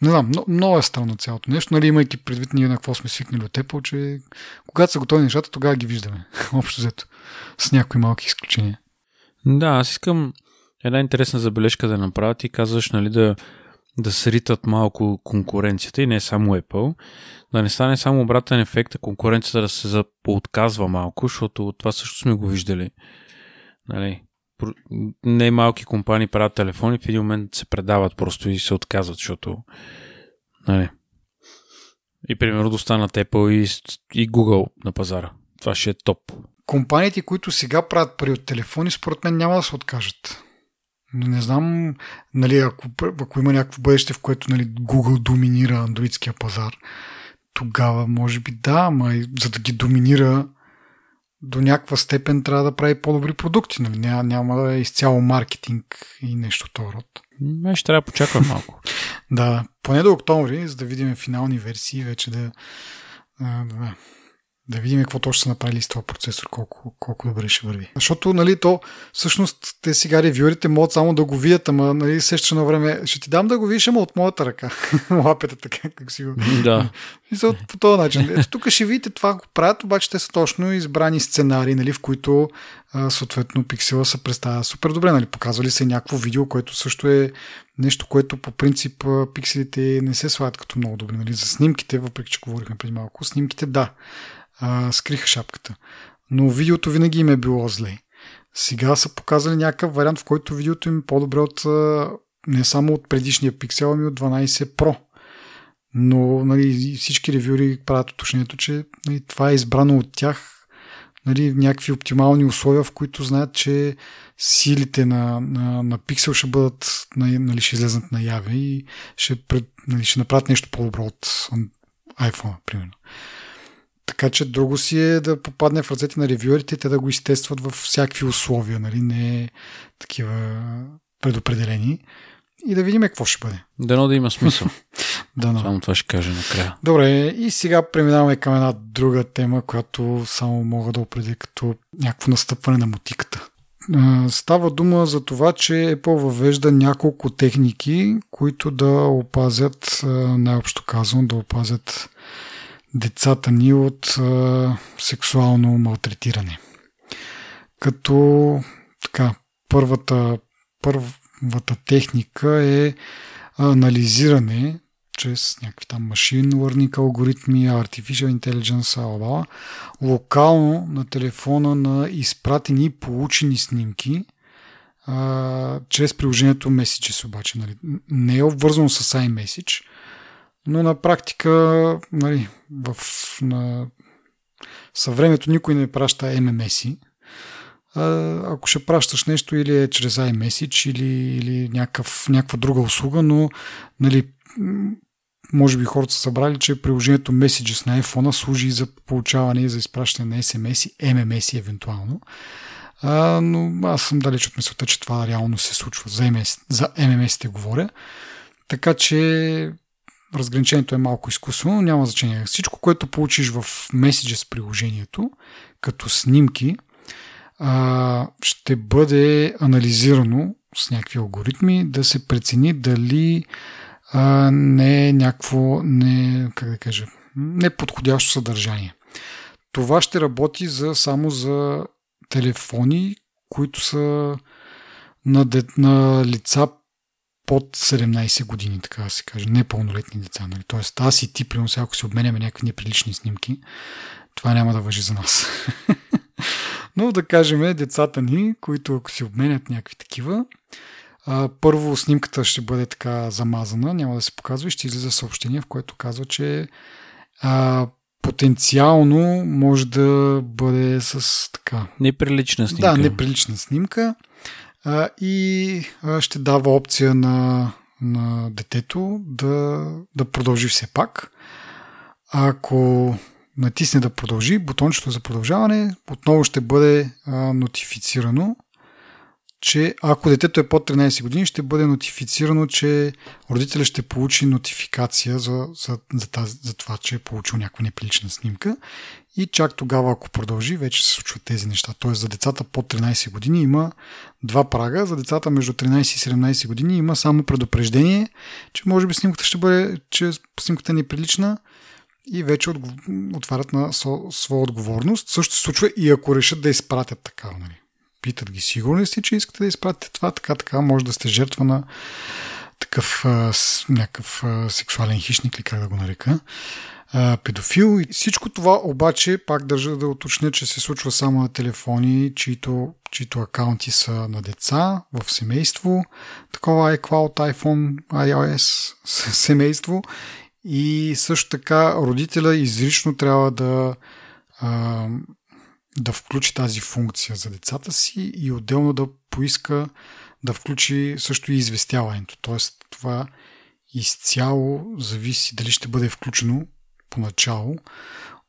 Не знам, много е странно цялото нещо, нали, имайки предвид ние на какво сме свикнали от Apple, че когато са готови нещата, тогава ги виждаме. Общо взето, с някои малки изключения. Да, аз искам една интересна забележка да направят и казваш, нали, да сритат малко конкуренцията и не само Apple. Да не стане само обратен ефект, а конкуренцията да се поотказва малко, защото това също сме го виждали. Нали, не малки компании правят телефони, в един момент се предават просто и се отказват, защото нали, и примерно достанат Apple и Google на пазара. Това ще е топ. Компаниите, които сега правят пари от телефони, според мен няма да се откажат. Не знам, нали, ако има някакво бъдеще, в което нали, Google доминира андроидския пазар, тогава може би да, ама за да ги доминира до някаква степен трябва да прави по-добри продукти. Нали? Няма да е изцяло маркетинг и нещо този род. Ще трябва да почаквам малко. Да, поне до октомври, за да видим финални версии, вече да видим какво точно са направили с това процесор, колко добре ще върви. Защото, нали, то, всъщност, те сега ревюерите могат само да го видят, ама, нали, същото време, ще ти дам да го видиш, ама от моята ръка. Лапета така, как си го... Да. Мисля, по този начин. Ето, тук ще видите това го правят, обаче те са точно избрани сценарии, нали, в които, съответно, пиксела се представя супер добре, нали, показвали се някакво видео, което също е нещо, което по принцип пикселите не се слагат като много добре, нали, за снимките, въпреки че говорихме преди малко, снимките, да, скриха шапката. но видеото винаги им е било зле. Сега са показали някакъв вариант, в който видеото им е по-добре от не само от предишния Pixel, ами от 12 Pro. Но нали, всички ревюри правят уточнението, че нали, това е избрано от тях, нали, някакви оптимални условия, в които знаят, че силите на Pixel ще бъдат, нали, ще излезнат наяве и ще направят нещо по-добро от iPhone, примерно. Така че друго си е да попадне в ръцете на ревюерите, те да го изтестват във всякакви условия, нали, не такива предопределени. И да видим какво ще бъде. Дано да има смисъл. Дано. Само това ще кажа накрая. Добре, и сега преминаваме към една друга тема, която само мога да определя като някакво настъпване на мотиката. Става дума за това, че Apple въвежда няколко техники, които да опазят, най-общо казано, да опазят децата ни от сексуално малтретиране. Като така, първата техника е анализиране чрез някакви там machine learning алгоритми, artificial intelligence, локално на телефона на изпратени и получени снимки чрез приложението Messages обаче. Нали. Не е обвързано с iMessage, но на практика нали, съвремето никой не праща MMS-и. Ако ще пращаш нещо или е чрез iMessage или някаква друга услуга, но нали, може би хората са събрали, че приложението Messages на iPhone служи за получаване и за изпращане на SMS и MMS евентуално. Но аз съм далеч от мисълта, че това реално се случва. За MMS-те говоря. Така че разграничението е малко изкуствено, няма значение. Всичко, което получиш в Messages приложението, като снимки, ще бъде анализирано с някакви алгоритми да се прецени дали не е някакво неподходящо съдържание. Това ще работи само за телефони, които са на лица под 17 години, така да се каже, непълнолетни деца. Нали? Тоест аз и ти, примерно, ако си обменяме някакви неприлични снимки, това няма да важи за нас. Но да кажем, децата ни, които ако си обменят някакви такива, първо снимката ще бъде така замазана, няма да се показва и ще излиза съобщение, в което казва, че потенциално може да бъде с така... неприлична снимка. Да, неприлична снимка и ще дава опция на детето да продължи все пак. Ако натисне да продължи, бутончето за продължаване отново ще бъде нотифицирано, че ако детето е под 13 години, ще бъде нотифицирано, че родителят ще получи нотификация за това, че е получил някаква неприлична снимка и чак тогава, ако продължи, вече се случват тези неща. Тоест за децата под 13 години има два прага, за децата между 13 и 17 години има само предупреждение, че може би снимката е неприлична, и вече отварят на своя отговорност. Също се случва и ако решат да изпратят така. Нали. Питат ги, сигурно ли сте, че искате да изпратите това? Така, може да сте жертва на такъв някакъв сексуален хищник, ли как да го нарека, педофил. И всичко това обаче, пак държа да уточня, че се случва само на телефони, чието акаунти са на деца, в семейство, такова iCloud, iPhone, iOS семейство. И също така родителя изрично трябва да включи тази функция за децата си и отделно да поиска да включи също и известяването. Тоест това изцяло зависи дали ще бъде включено поначало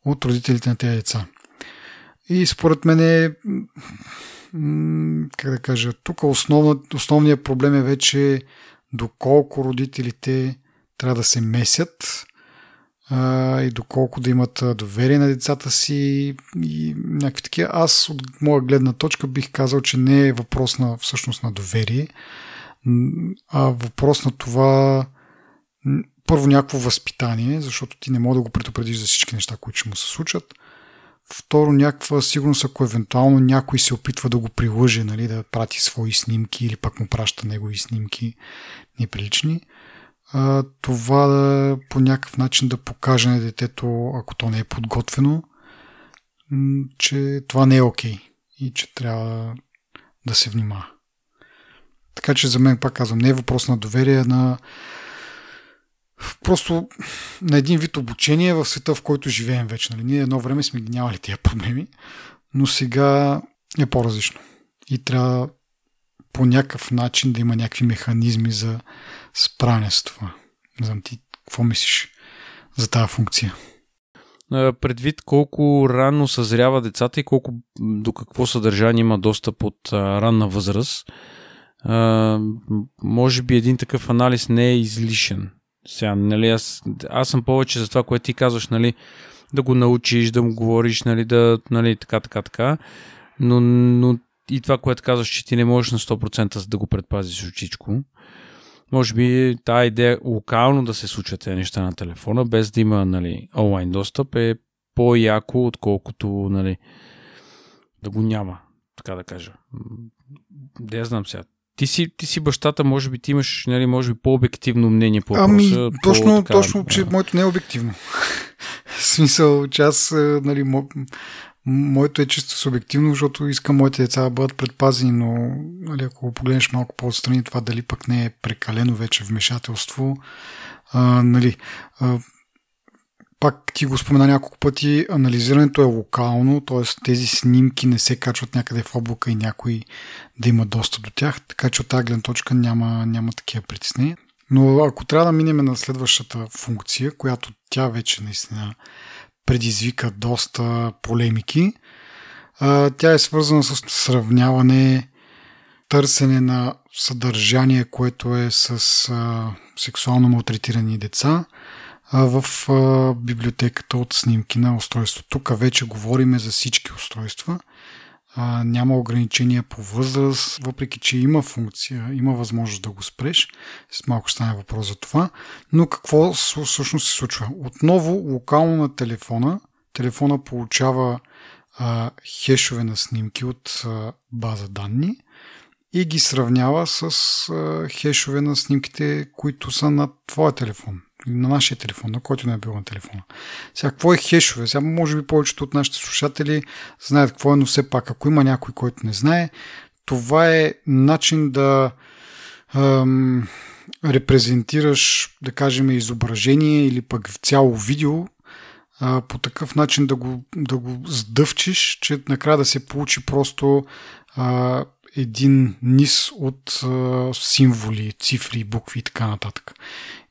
от родителите на тези деца. И според мен тук основният проблем е вече доколко родителите трябва да се месят и доколко да имат доверие на децата си и някакви такива. Аз от моя гледна точка бих казал, че не е въпрос на всъщност на доверие, а въпрос на това първо някакво възпитание, защото ти не мога да го предупредиш за всички неща, които ще му се случат. Второ, някаква сигурност, ако евентуално някой се опитва да го прилъже, нали, да прати свои снимки или пак му праща негови снимки неприлични. Това по някакъв начин да покаже на детето, ако то не е подготвено, че това не е окей и че трябва да се внимава. Така че за мен, пак казвам, не е въпрос на доверие, на просто на един вид обучение в света, в който живеем вече. Нали? Ние едно време сме ги нямали тия проблеми, но сега е по-различно. И трябва по някакъв начин да има някакви механизми за справяне с това. Не знам ти какво мислиш за тази функция. Предвид колко рано съзрява децата и колко до какво съдържание има достъп от ранна възраст, може би един такъв анализ не е излишен. Сега, нали, аз съм повече за това, което ти казваш, нали, да го научиш, да му говориш, нали, да, нали, така. Но и това, което казваш, че ти не можеш на 100% да го предпазиш очичко. Може би тая идея локално да се случват тези неща на телефона, без да има, нали, онлайн достъп, е по-яко, отколкото, нали, да го няма, така да кажа. Да, я знам сега. Ти си бащата, може би ти имаш, нали, може би по-обективно мнение по въпроса. Ами, точно, че моето не е обективно. В смисъл, че аз, нали, моето е чисто субективно, защото искам моите деца да бъдат предпазени, но, нали, ако погледнеш малко по-отстрани, това дали пък не е прекалено вече вмешателство. Нали, пак ти го спомена няколко пъти, анализирането е локално, т.е. тези снимки не се качват някъде в облака и някой да има достъп до тях, така че от тази гледна точка няма такива притеснения. Но ако трябва да минем на следващата функция, която тя вече наистина предизвика доста полемики, тя е свързана с сравняване, търсене на съдържание, което е с сексуално малтретирани деца, в библиотеката от снимки на устройството. Тук вече говорим за всички устройства. Няма ограничения по възраст, въпреки че има функция, има възможност да го спреш. С малко стане въпрос за това. Но какво всъщност се случва? Отново локално на телефона получава хешове на снимки от база данни и ги сравнява с хешове на снимките, които са на твоя телефон. На нашия телефон, на който не е бил на телефона. Сега, какво е хешове? Сега, може би повечето от нашите слушатели знаят какво е, но все пак, ако има някой, който не знае, това е начин да репрезентираш, да кажем, изображение или пък цяло видео, по такъв начин да го сдъвчиш, че накрая да се получи просто един низ от символи, цифри, букви и така нататък.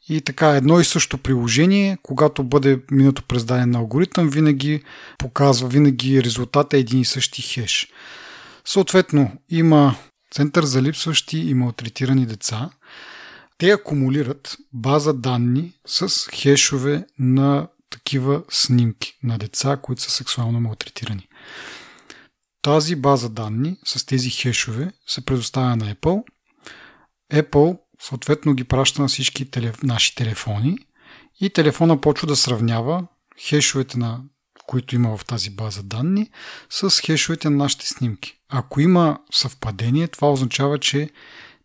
И така, едно и също приложение, когато бъде минато през даден алгоритъм, винаги показва, винаги резултат е един и същи хеш. Съответно, има център за липсващи и малтретирани деца. Те акумулират база данни с хешове на такива снимки на деца, които са сексуално малтретирани. Тази база данни с тези хешове се предоставя на Apple. Apple съответно ги праща на всички наши телефони и телефона почва да сравнява хешовете, които има в тази база данни, с хешовете на нашите снимки. Ако има съвпадение, това означава, че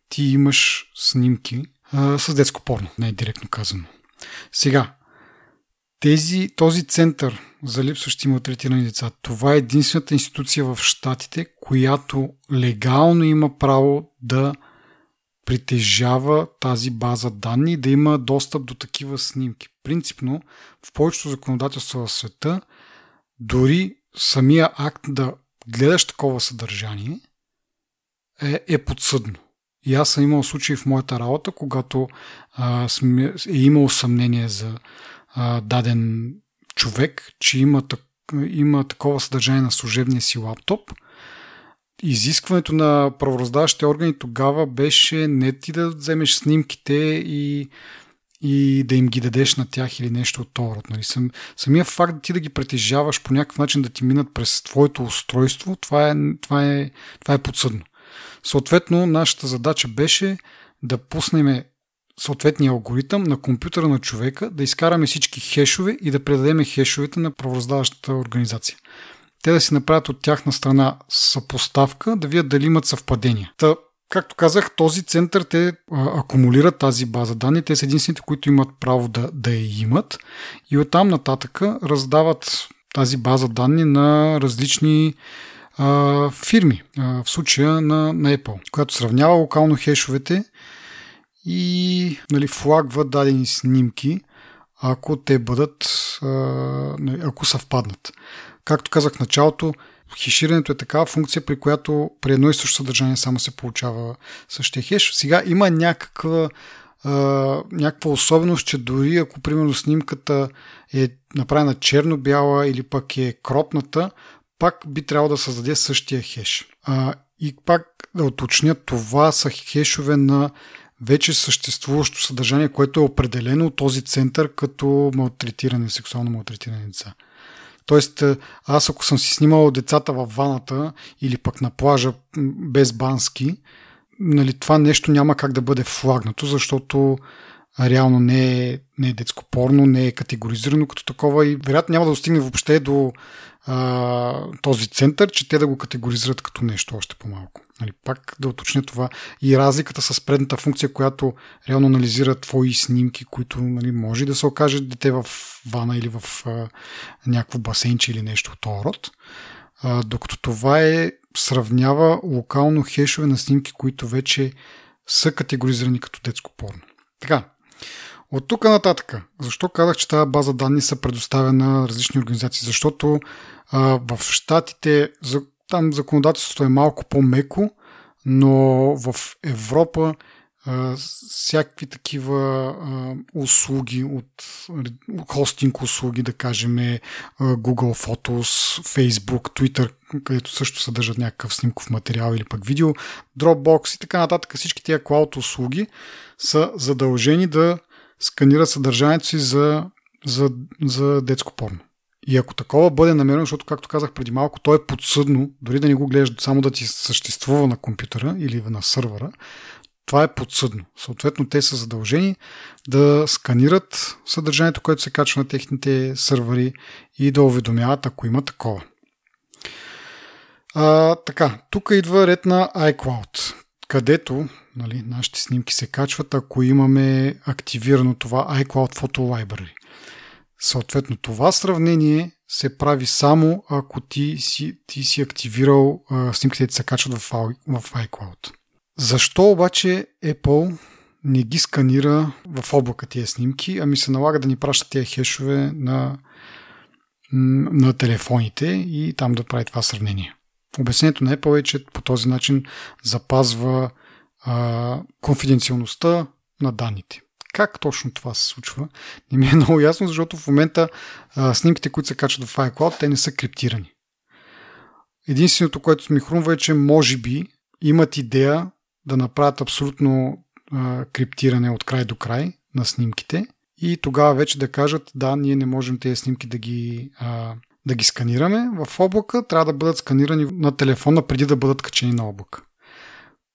ти имаш снимки с детско порно, не е директно казано. Сега, този център за липсващи и малтретирани деца, това е единствената институция в щатите, която легално има право да притежава тази база данни и да има достъп до такива снимки. Принципно, в повечето законодателства в света, дори самия акт да гледаш такова съдържание е подсъдно. И аз съм имал случаи в моята работа, когато е имал съмнение за даден човек, че има такова съдържание на служебния си лаптоп. Изискването на правораздаващите органи тогава беше не ти да вземеш снимките и да им ги дадеш на тях или нещо от това род. Нали? Самия факт да ти да ги притежаваш по някакъв начин, да ти минат през твоето устройство, това е подсъдно. Съответно, нашата задача беше да пуснем съответния алгоритъм на компютъра на човека, да изкараме всички хешове и да предадем хешовете на правораздаващата организация. Те да си направят от тяхна страна съпоставка, да видят дали имат съвпадения. Та, както казах, този център те акумулират тази база данни, те са единствените, които имат право да я имат и оттам нататъка раздават тази база данни на различни фирми, в случая на Apple, която сравнява локално хешовете и флагва дадени снимки, ако те бъдат, ако съвпаднат. Както казах в началото, хеширането е такава функция, при която при едно и също съдържание само се получава същия хеш. Сега има някаква особеност, че дори ако примерно снимката е направена черно-бяла или пък е кропната, пак би трябвало да създаде същия хеш. И пак да уточня, това са хешове на вече съществуващо съдържание, което е определено от този център като малтретиране, сексуално малтретиране деца. Тоест, аз ако съм си снимал децата във ваната или пък на плажа без бански, това нещо няма как да бъде флагнато, защото реално не е детско порно, не е категоризирано като такова и вероятно няма да достигне въобще до този център, че те да го категоризират като нещо още по-малко. Пак да уточня това и разликата с предната функция, която реално анализира твои снимки, които може да се окаже дете в вана или в някакво басейнче или нещо от този род. Докато това сравнява локално хешове на снимки, които вече са категоризирани като детско порно. Така, от тук нататък, защо казах, че тази база данни се предоставя на различни организации? Защото в щатите там законодателството е малко по-меко, но в Европа всякакви такива услуги от хостинг услуги, да кажем Google Photos, Facebook, Twitter, където също съдържат някакъв снимков материал или пък видео, Dropbox и така нататък, всички тези клауд услуги са задължени да сканират съдържанието си за детско порно. И ако такова бъде намерено, защото, както казах преди малко, то е подсъдно, дори да не го гледаш, само да ти съществува на компютъра или на сървъра, това е подсъдно. Съответно, те са задължени да сканират съдържанието, което се качва на техните сървъри и да уведомяват, ако има такова. Така, тук идва ред на iCloud, където нашите снимки се качват, ако имаме активирано това iCloud Photo Library. Съответно, това сравнение се прави само ако ти си активирал снимките, които се качват в iCloud. Защо обаче Apple не ги сканира в облака тия снимки, ами се налага да ни праща тия хешове на телефоните и там да прави това сравнение? Обяснението на Apple е, че по този начин запазва конфиденциалността на данните. Как точно това се случва? Не ми е много ясно, защото в момента снимките, които се качват в iCloud, те не са криптирани. Единственото, което ми хрумва е, че може би имат идея да направят абсолютно криптиране от край до край на снимките и тогава вече да кажат, да, ние не можем тези снимки да ги сканираме в облака, трябва да бъдат сканирани на телефона преди да бъдат качени на облака.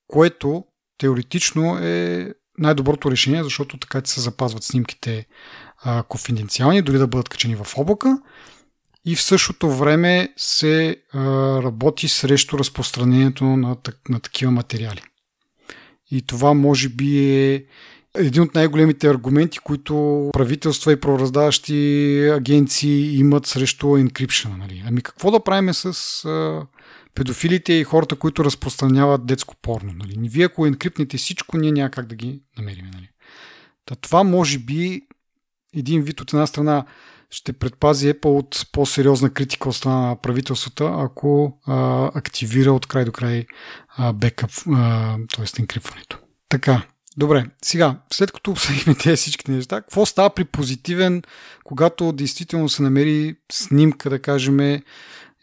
Което теоретично е най-доброто решение, защото така се запазват снимките конфиденциални, дори да бъдат качени в облака и в същото време се работи срещу разпространението на такива материали. И това може би е един от най-големите аргументи, които правителства и правораздаващи агенции имат срещу енкрипшена. Ами какво да правим с педофилите и хората, които разпространяват детско порно? Вие ако енкриптните всичко, ние няма как да ги намерим. Това може би един вид от една страна ще предпази Apple от по-сериозна критика от страна на правителствата, ако активира от край до край бекъп, т.е. енкрипването. Така. Добре, сега, след като обсъдихме тези всички неща, какво става при позитивен, когато действително се намери снимка, да кажем,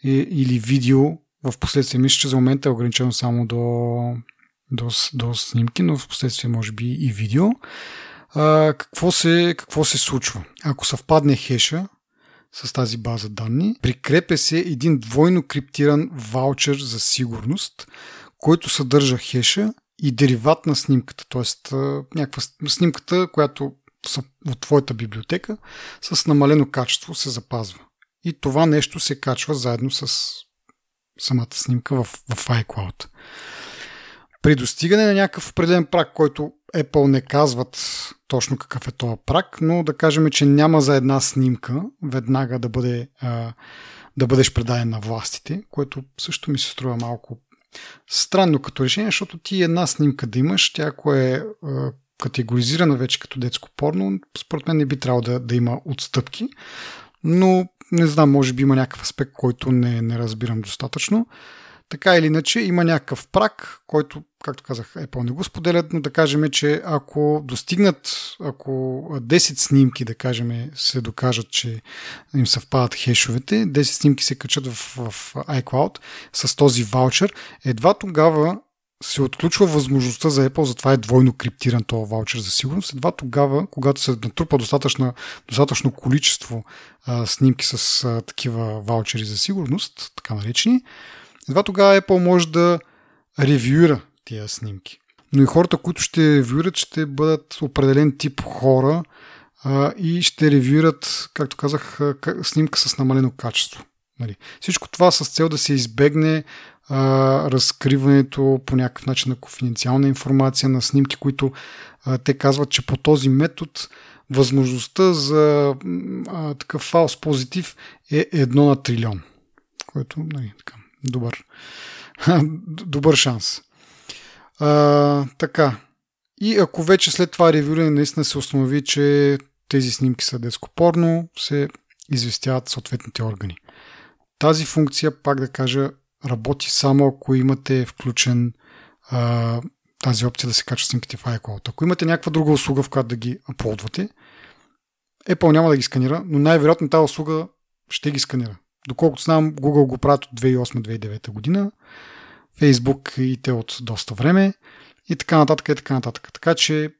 или видео, в последствие мисля, че за момента е ограничено само до снимки, но в последствие може би и видео. Какво се случва? Ако съвпадне хеша с тази база данни, прикрепя се един двойно криптиран ваучер за сигурност, който съдържа хеша и дериват на снимката, т.е. някаква снимката, която от твоята библиотека с намалено качество се запазва. И това нещо се качва заедно с самата снимка в iCloud. При достигане на някакъв определен праг, който Apple не казват точно какъв е този прак, но да кажем, че няма за една снимка веднага да бъдеш предаден на властите, което също ми се струва малко странно като решение, защото ти една снимка да имаш, тя ако е категоризирана вече като детско порно, според мен не би трябвало да има отстъпки, но не знам, може би има някакъв аспект, който не разбирам достатъчно. Така или иначе има някакъв праг, който, както казах, Apple не го споделят, но да кажем, че ако 10 снимки, да кажем, се докажат, че им съвпадат хешовете, 10 снимки се качат в iCloud с този ваучер, едва тогава се отключва възможността за Apple, затова е двойно криптиран този ваучер за сигурност. Едва тогава, когато се натрупа достатъчно количество снимки с такива ваучери за сигурност, така наречени, едва тогава Apple може да ревюира тия снимки. Но и хората, които ще ревюират, ще бъдат определен тип хора и ще ревюират, както казах, снимка с намалено качество. Нали? Всичко това с цел да се избегне разкриването по някакъв начин на конфиденциална информация, на снимки, които те казват, че по този метод възможността за такъв фалс позитив е 1 на трилион. Което, нали, така. Добър шанс. Така. И ако вече след това ревюране наистина се установи, че тези снимки са детско порно, се известяват съответните органи. Тази функция, пак да кажа, работи само ако имате включен тази опция да се качат снимките в iCloud. Ако имате някаква друга услуга, в която да ги аплодвате, Apple няма да ги сканира, но най-вероятно тази услуга ще ги сканира. Доколкото знам, Google го правят от 2008-2009 година, Facebook и те от доста време и така нататък и така нататък. Така че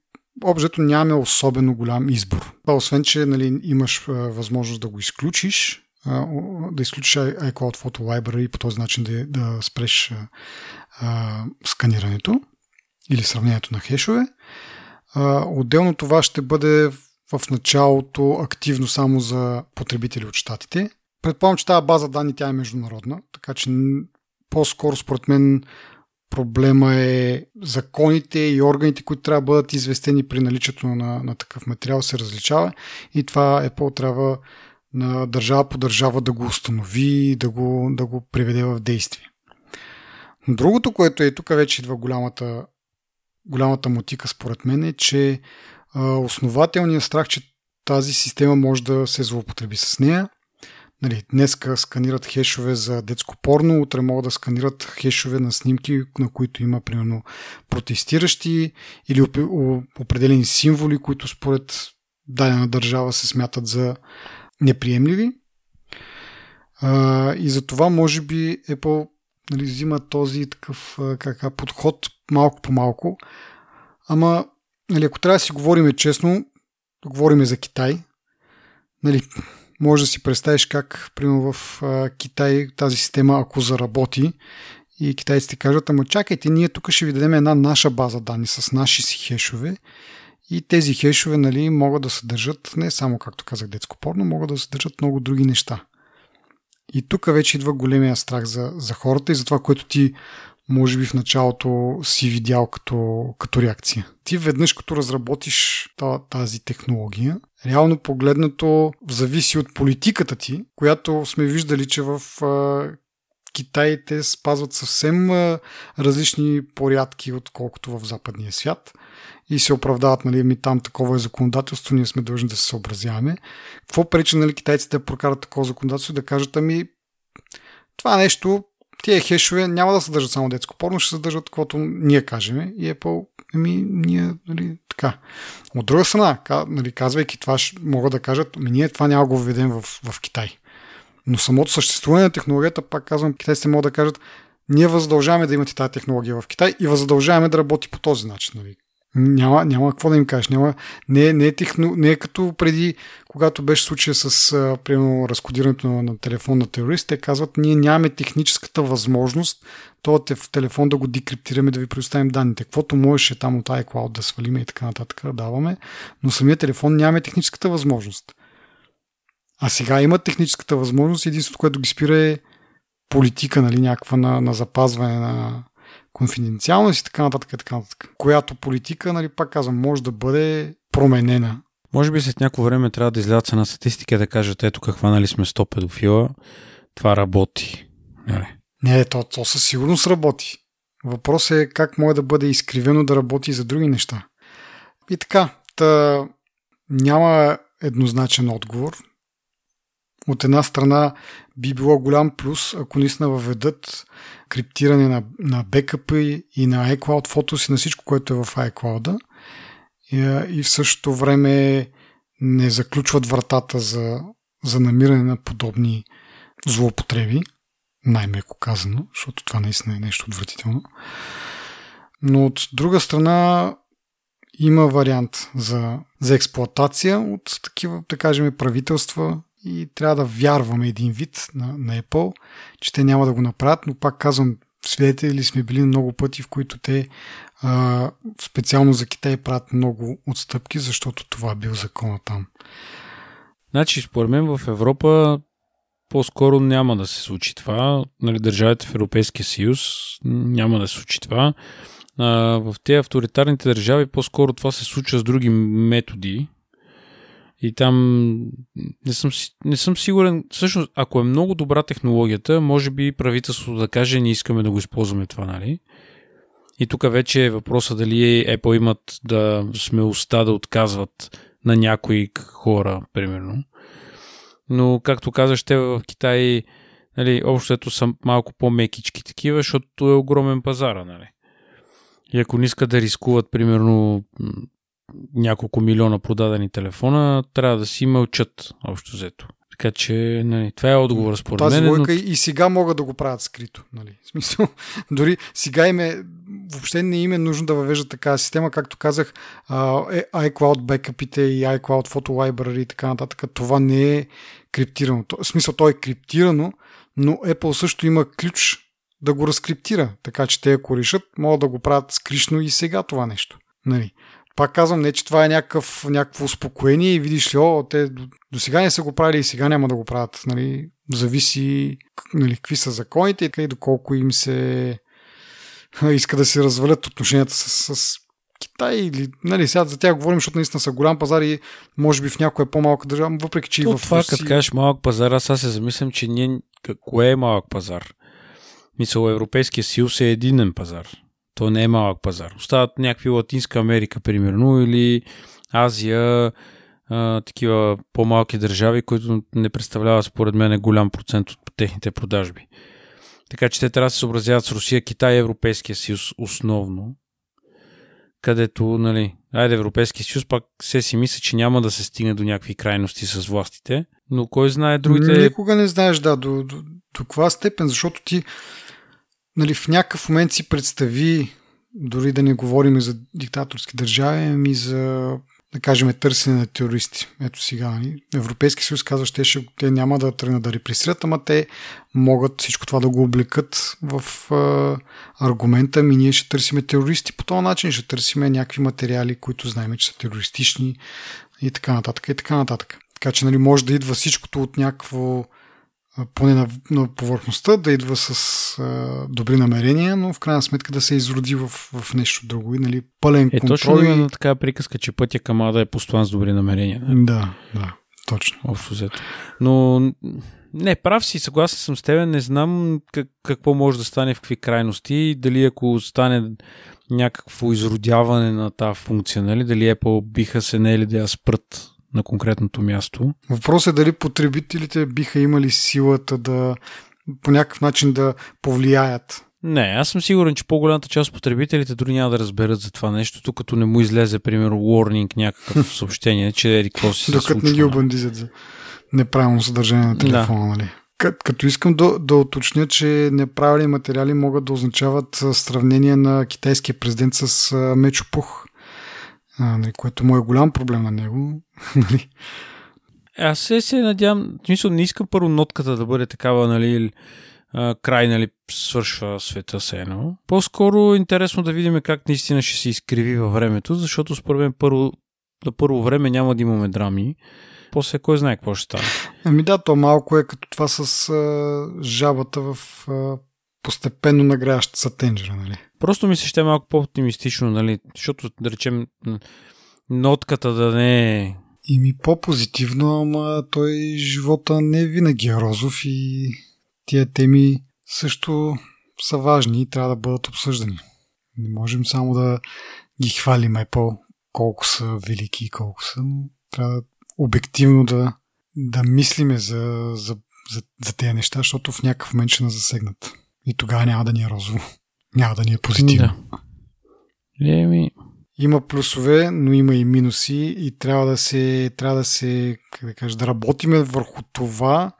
общо нямаме особено голям избор. Освен, че нали, имаш възможност да го изключиш, да изключиш iCloud Photo Library и по този начин да спреш сканирането или сравнението на хешове. Отделно това ще бъде в началото активно само за потребители от щатите. Предполагам, че тази база данни тя е международна, така че по-скоро според мен проблема е законите и органите, които трябва да бъдат известени при наличието на такъв материал се различава и това Apple трябва на държава по държава да го установи и да го приведе в действие. Другото, което е тук вече идва голямата мотика според мен е, че основателният страх, че тази система може да се злоупотреби с нея. Нали, днеска сканират хешове за детско порно, утре могат да сканират хешове на снимки, на които има примерно протестиращи или определени символи, които според дадена държава се смятат за неприемливи. И за това може би Apple нали, взима този такъв подход малко по малко. Ама нали, ако трябва да си говорим честно, да говорим за Китай, нали, може да си представиш как, примерно в Китай тази система, ако заработи и китайците кажат, ама чакайте, ние тук ще ви дадем една наша база данни с наши си хешове и тези хешове нали, могат да съдържат не само, както казах, детско порно, могат да съдържат много други неща. И тук вече идва големия страх за хората и за това, което ти може би в началото си видял като реакция. Ти веднъж като разработиш тази технология, реално погледнато зависи от политиката ти, която сме виждали, че в Китай те спазват съвсем различни порядки, отколкото в западния свят и се оправдават, нали, ми там такова е законодателство, ние сме длъжни да се съобразяваме. Какво пречи, нали, китайците да прокарат такова законодателство и да кажат, ами това нещо, тия хешове няма да съдържат само детско порно, ще съдържат каквото ние кажем и Apple, ами ние, нали, така. От друга страна, нали, казвайки това, могат да кажат, ами ние това няма го введем в Китай. Но самото съществуване на технологията, пак казвам, китайците могат да кажат, ние въздължаваме да имате тази технология в Китай и въздължаваме да работи по този начин. Нали. Няма какво да им кажеш. Не е като преди, когато беше случая с примерно разкодирането на телефон на терорист, те казват, ние нямаме техническата възможност този телефон да го декриптираме, да ви предоставим данните. Каквото можеше там от iCloud да свалиме и така нататък даваме, но самия телефон нямаме техническата възможност. А сега има техническата възможност, единството, което ги спира е политика, нали, някаква на запазване на конфиденциалност и така нататък, Която политика, нали, пак казвам, може да бъде променена. Може би след някакво време трябва да излязат с една статистика да кажат, ето каква нали сме 100 педофила, това работи. Не, то със сигурност работи. Въпрос е как може да бъде изкривено да работи за други неща. И така, няма еднозначен отговор. От една страна би било голям плюс, ако наистина въведат криптиране на бекъпа и на iCloud Photos и на всичко, което е в iCloud-а. И в същото време не заключват вратата за намиране на подобни злоупотреби, най-меко казано, защото това наистина е нещо отвратително. Но от друга страна има вариант за експлоатация от такива, да кажем, правителства и трябва да вярваме един вид на Apple, че те няма да го направят, но пак казвам, свидетели сме били много пъти, в които те специално за Китай правят много отстъпки, защото това бил закона там. Значи, според мен в Европа по-скоро няма да се случи това. Нали, държавите в Европейския съюз няма да се случи това. В тези авторитарните държави по-скоро това се случва с други методи. И там не съм сигурен. Всъщност, ако е много добра технологията, може би правителството да каже, не искаме да го използваме това, нали? И тук вече е въпроса дали Apple имат да смелостта да отказват на някои хора, примерно. Но, както казаш, те в Китай, нали, общото са малко по-мекички такива, защото е огромен пазар, нали? И ако не искат да рискуват, примерно, няколко милиона продадени телефона, трябва да си мълчат общо взето. Така че нали, това е отговор според мен. Тази логика и сега могат да го правят скрито. Нали? В смисъл, дори сега въобще не им е нужно да въвеждат такава система, както казах, iCloud бекъпите и iCloud фото лайбрари и така нататък. Това не е криптирано. В смисъл, то е криптирано, но Apple също има ключ да го разкриптира. Така че те, ако решат, могат да го правят скришно и сега това нещо. Нали? Пак казвам, не, че това е някакво успокоение и видиш ли, те до сега не са го правили и сега няма да го правят. Нали? Зависи нали, какви са законите и доколко им се иска да се развалят отношенията с Китай. Или, нали, сега за тях говорим, защото наистина са голям пазар и може би в някоя по-малка държава, въпреки че и в това, като кажеш малък пазар, аз се замислям, че кое е малък пазар? Мисъл, Европейския съюз е единен пазар. То не е малък пазар. Остават някакви Латинска Америка, примерно, или Азия, такива по-малки държави, които не представляват според мен голям процент от техните продажби. Така че те трябва да се съобразяват с Русия, Китай и Европейския съюз основно, където, нали, Европейския съюз пак все си мисля, че няма да се стигне до някакви крайности с властите, но кой знае другите... Никога не знаеш, до каква степен, защото ти нали, в някакъв момент си представи, дори да не говорим за диктаторски държави, ами за, да кажем, търсене на терористи. Ето сега, нали? Европейски съюз казва, че те няма да тръгнат да репресират, ама те могат всичко това да го облекат в аргумента, ами ние ще търсиме терористи по този начин, ще търсиме някакви материали, които знаем, че са терористични и така нататък, Така че, нали, може да идва всичкото от някакво поне на повърхността, да идва с добри намерения, но в крайна сметка да се изроди в нещо друго и нали, пълен контрол. Точно именно такава приказка, че пътя към ада е постоян с добри намерения. Да, точно. Общо взето. Но не, прав си, съгласен съм с теб, не знам какво може да стане, в какви крайности, дали ако стане някакво изродяване на тази функция, нали, дали Apple биха се не или да я спрат на конкретното място. Въпросът е дали потребителите биха имали силата да по някакъв начин да повлияят. Не, аз съм сигурен, че по-голямата част от потребителите дори няма да разберат за това нещо, докато не му излезе, примерно, warning, някакъв съобщение, че еди какво си се случва. Докато не ги обандизят за неправилно съдържание на телефона, нали? Като искам да уточня, че неправилни материали могат да означават сравнение на китайския президент с Мечо Пух, което му е голям проблем на него. Аз се надявам, мисля, не искам първо нотката да бъде такава, нали, край, нали, свършва света с едно. По-скоро е интересно да видим как наистина ще се изкриви във времето, защото според мен първо време няма да имаме драми. После кой знае какво ще стане. Ами да, то малко е като това с жабата в постепенно нагряващата са тенджера, нали? Просто ми се ще е малко по-оптимистично, нали? Защото, да речем, нотката да не е... И ми по-позитивно, ама той живота не винаги е розов и тия теми също са важни и трябва да бъдат обсъждани. Не можем само да ги хвалим Apple колко са велики и колко са, но трябва обективно да мислиме за тези неща, защото в някакъв момент ще нас засегнат. И тогава няма да ни е розово. Няма да ни е позитивно. Да. Има плюсове, но има и минуси и трябва да се да работиме върху това,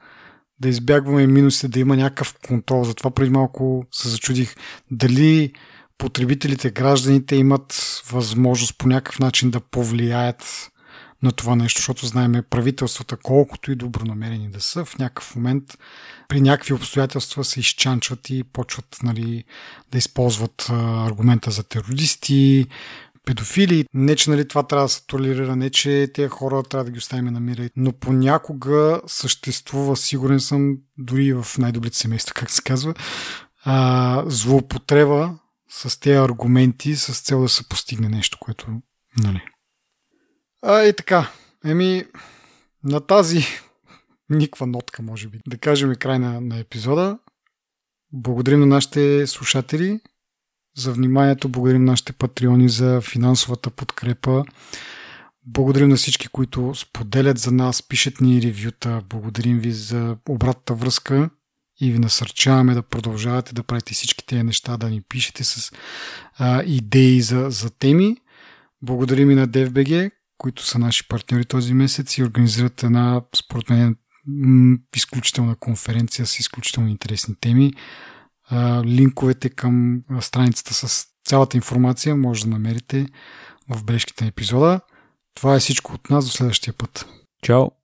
да избягваме минусите, да има някакъв контрол. Затова преди малко се зачудих дали потребителите, гражданите имат възможност по някакъв начин да повлияят на това нещо, защото знаем правителствата, колкото и добронамерени да са, в някакъв момент при някакви обстоятелства се изчанчват и почват, нали, да използват аргумента за терористи, педофили. Не, че, нали, това трябва да се толерира, не, че тези хора трябва да ги оставим на мира, но понякога съществува, сигурен съм, дори в най-добрите семейства, как се казва, злоупотреба с тези аргументи с цел да се постигне нещо, което, нали... И така, на тази никва нотка, може би, да кажем край на епизода. Благодарим на нашите слушатели за вниманието, благодарим на нашите патреони за финансовата подкрепа, благодарим на всички, които споделят за нас, пишат ни ревюта, благодарим ви за обратната връзка и ви насърчаваме да продължавате да правите всички тези неща, да ни пишете с идеи за теми. Благодарим и на DEV.BG, които са наши партньори този месец и организират една, според мен, изключителна конференция с изключително интересни теми. Линковете към страницата с цялата информация може да намерите в бележките на епизода. Това е всичко от нас. До следващия път. Чао!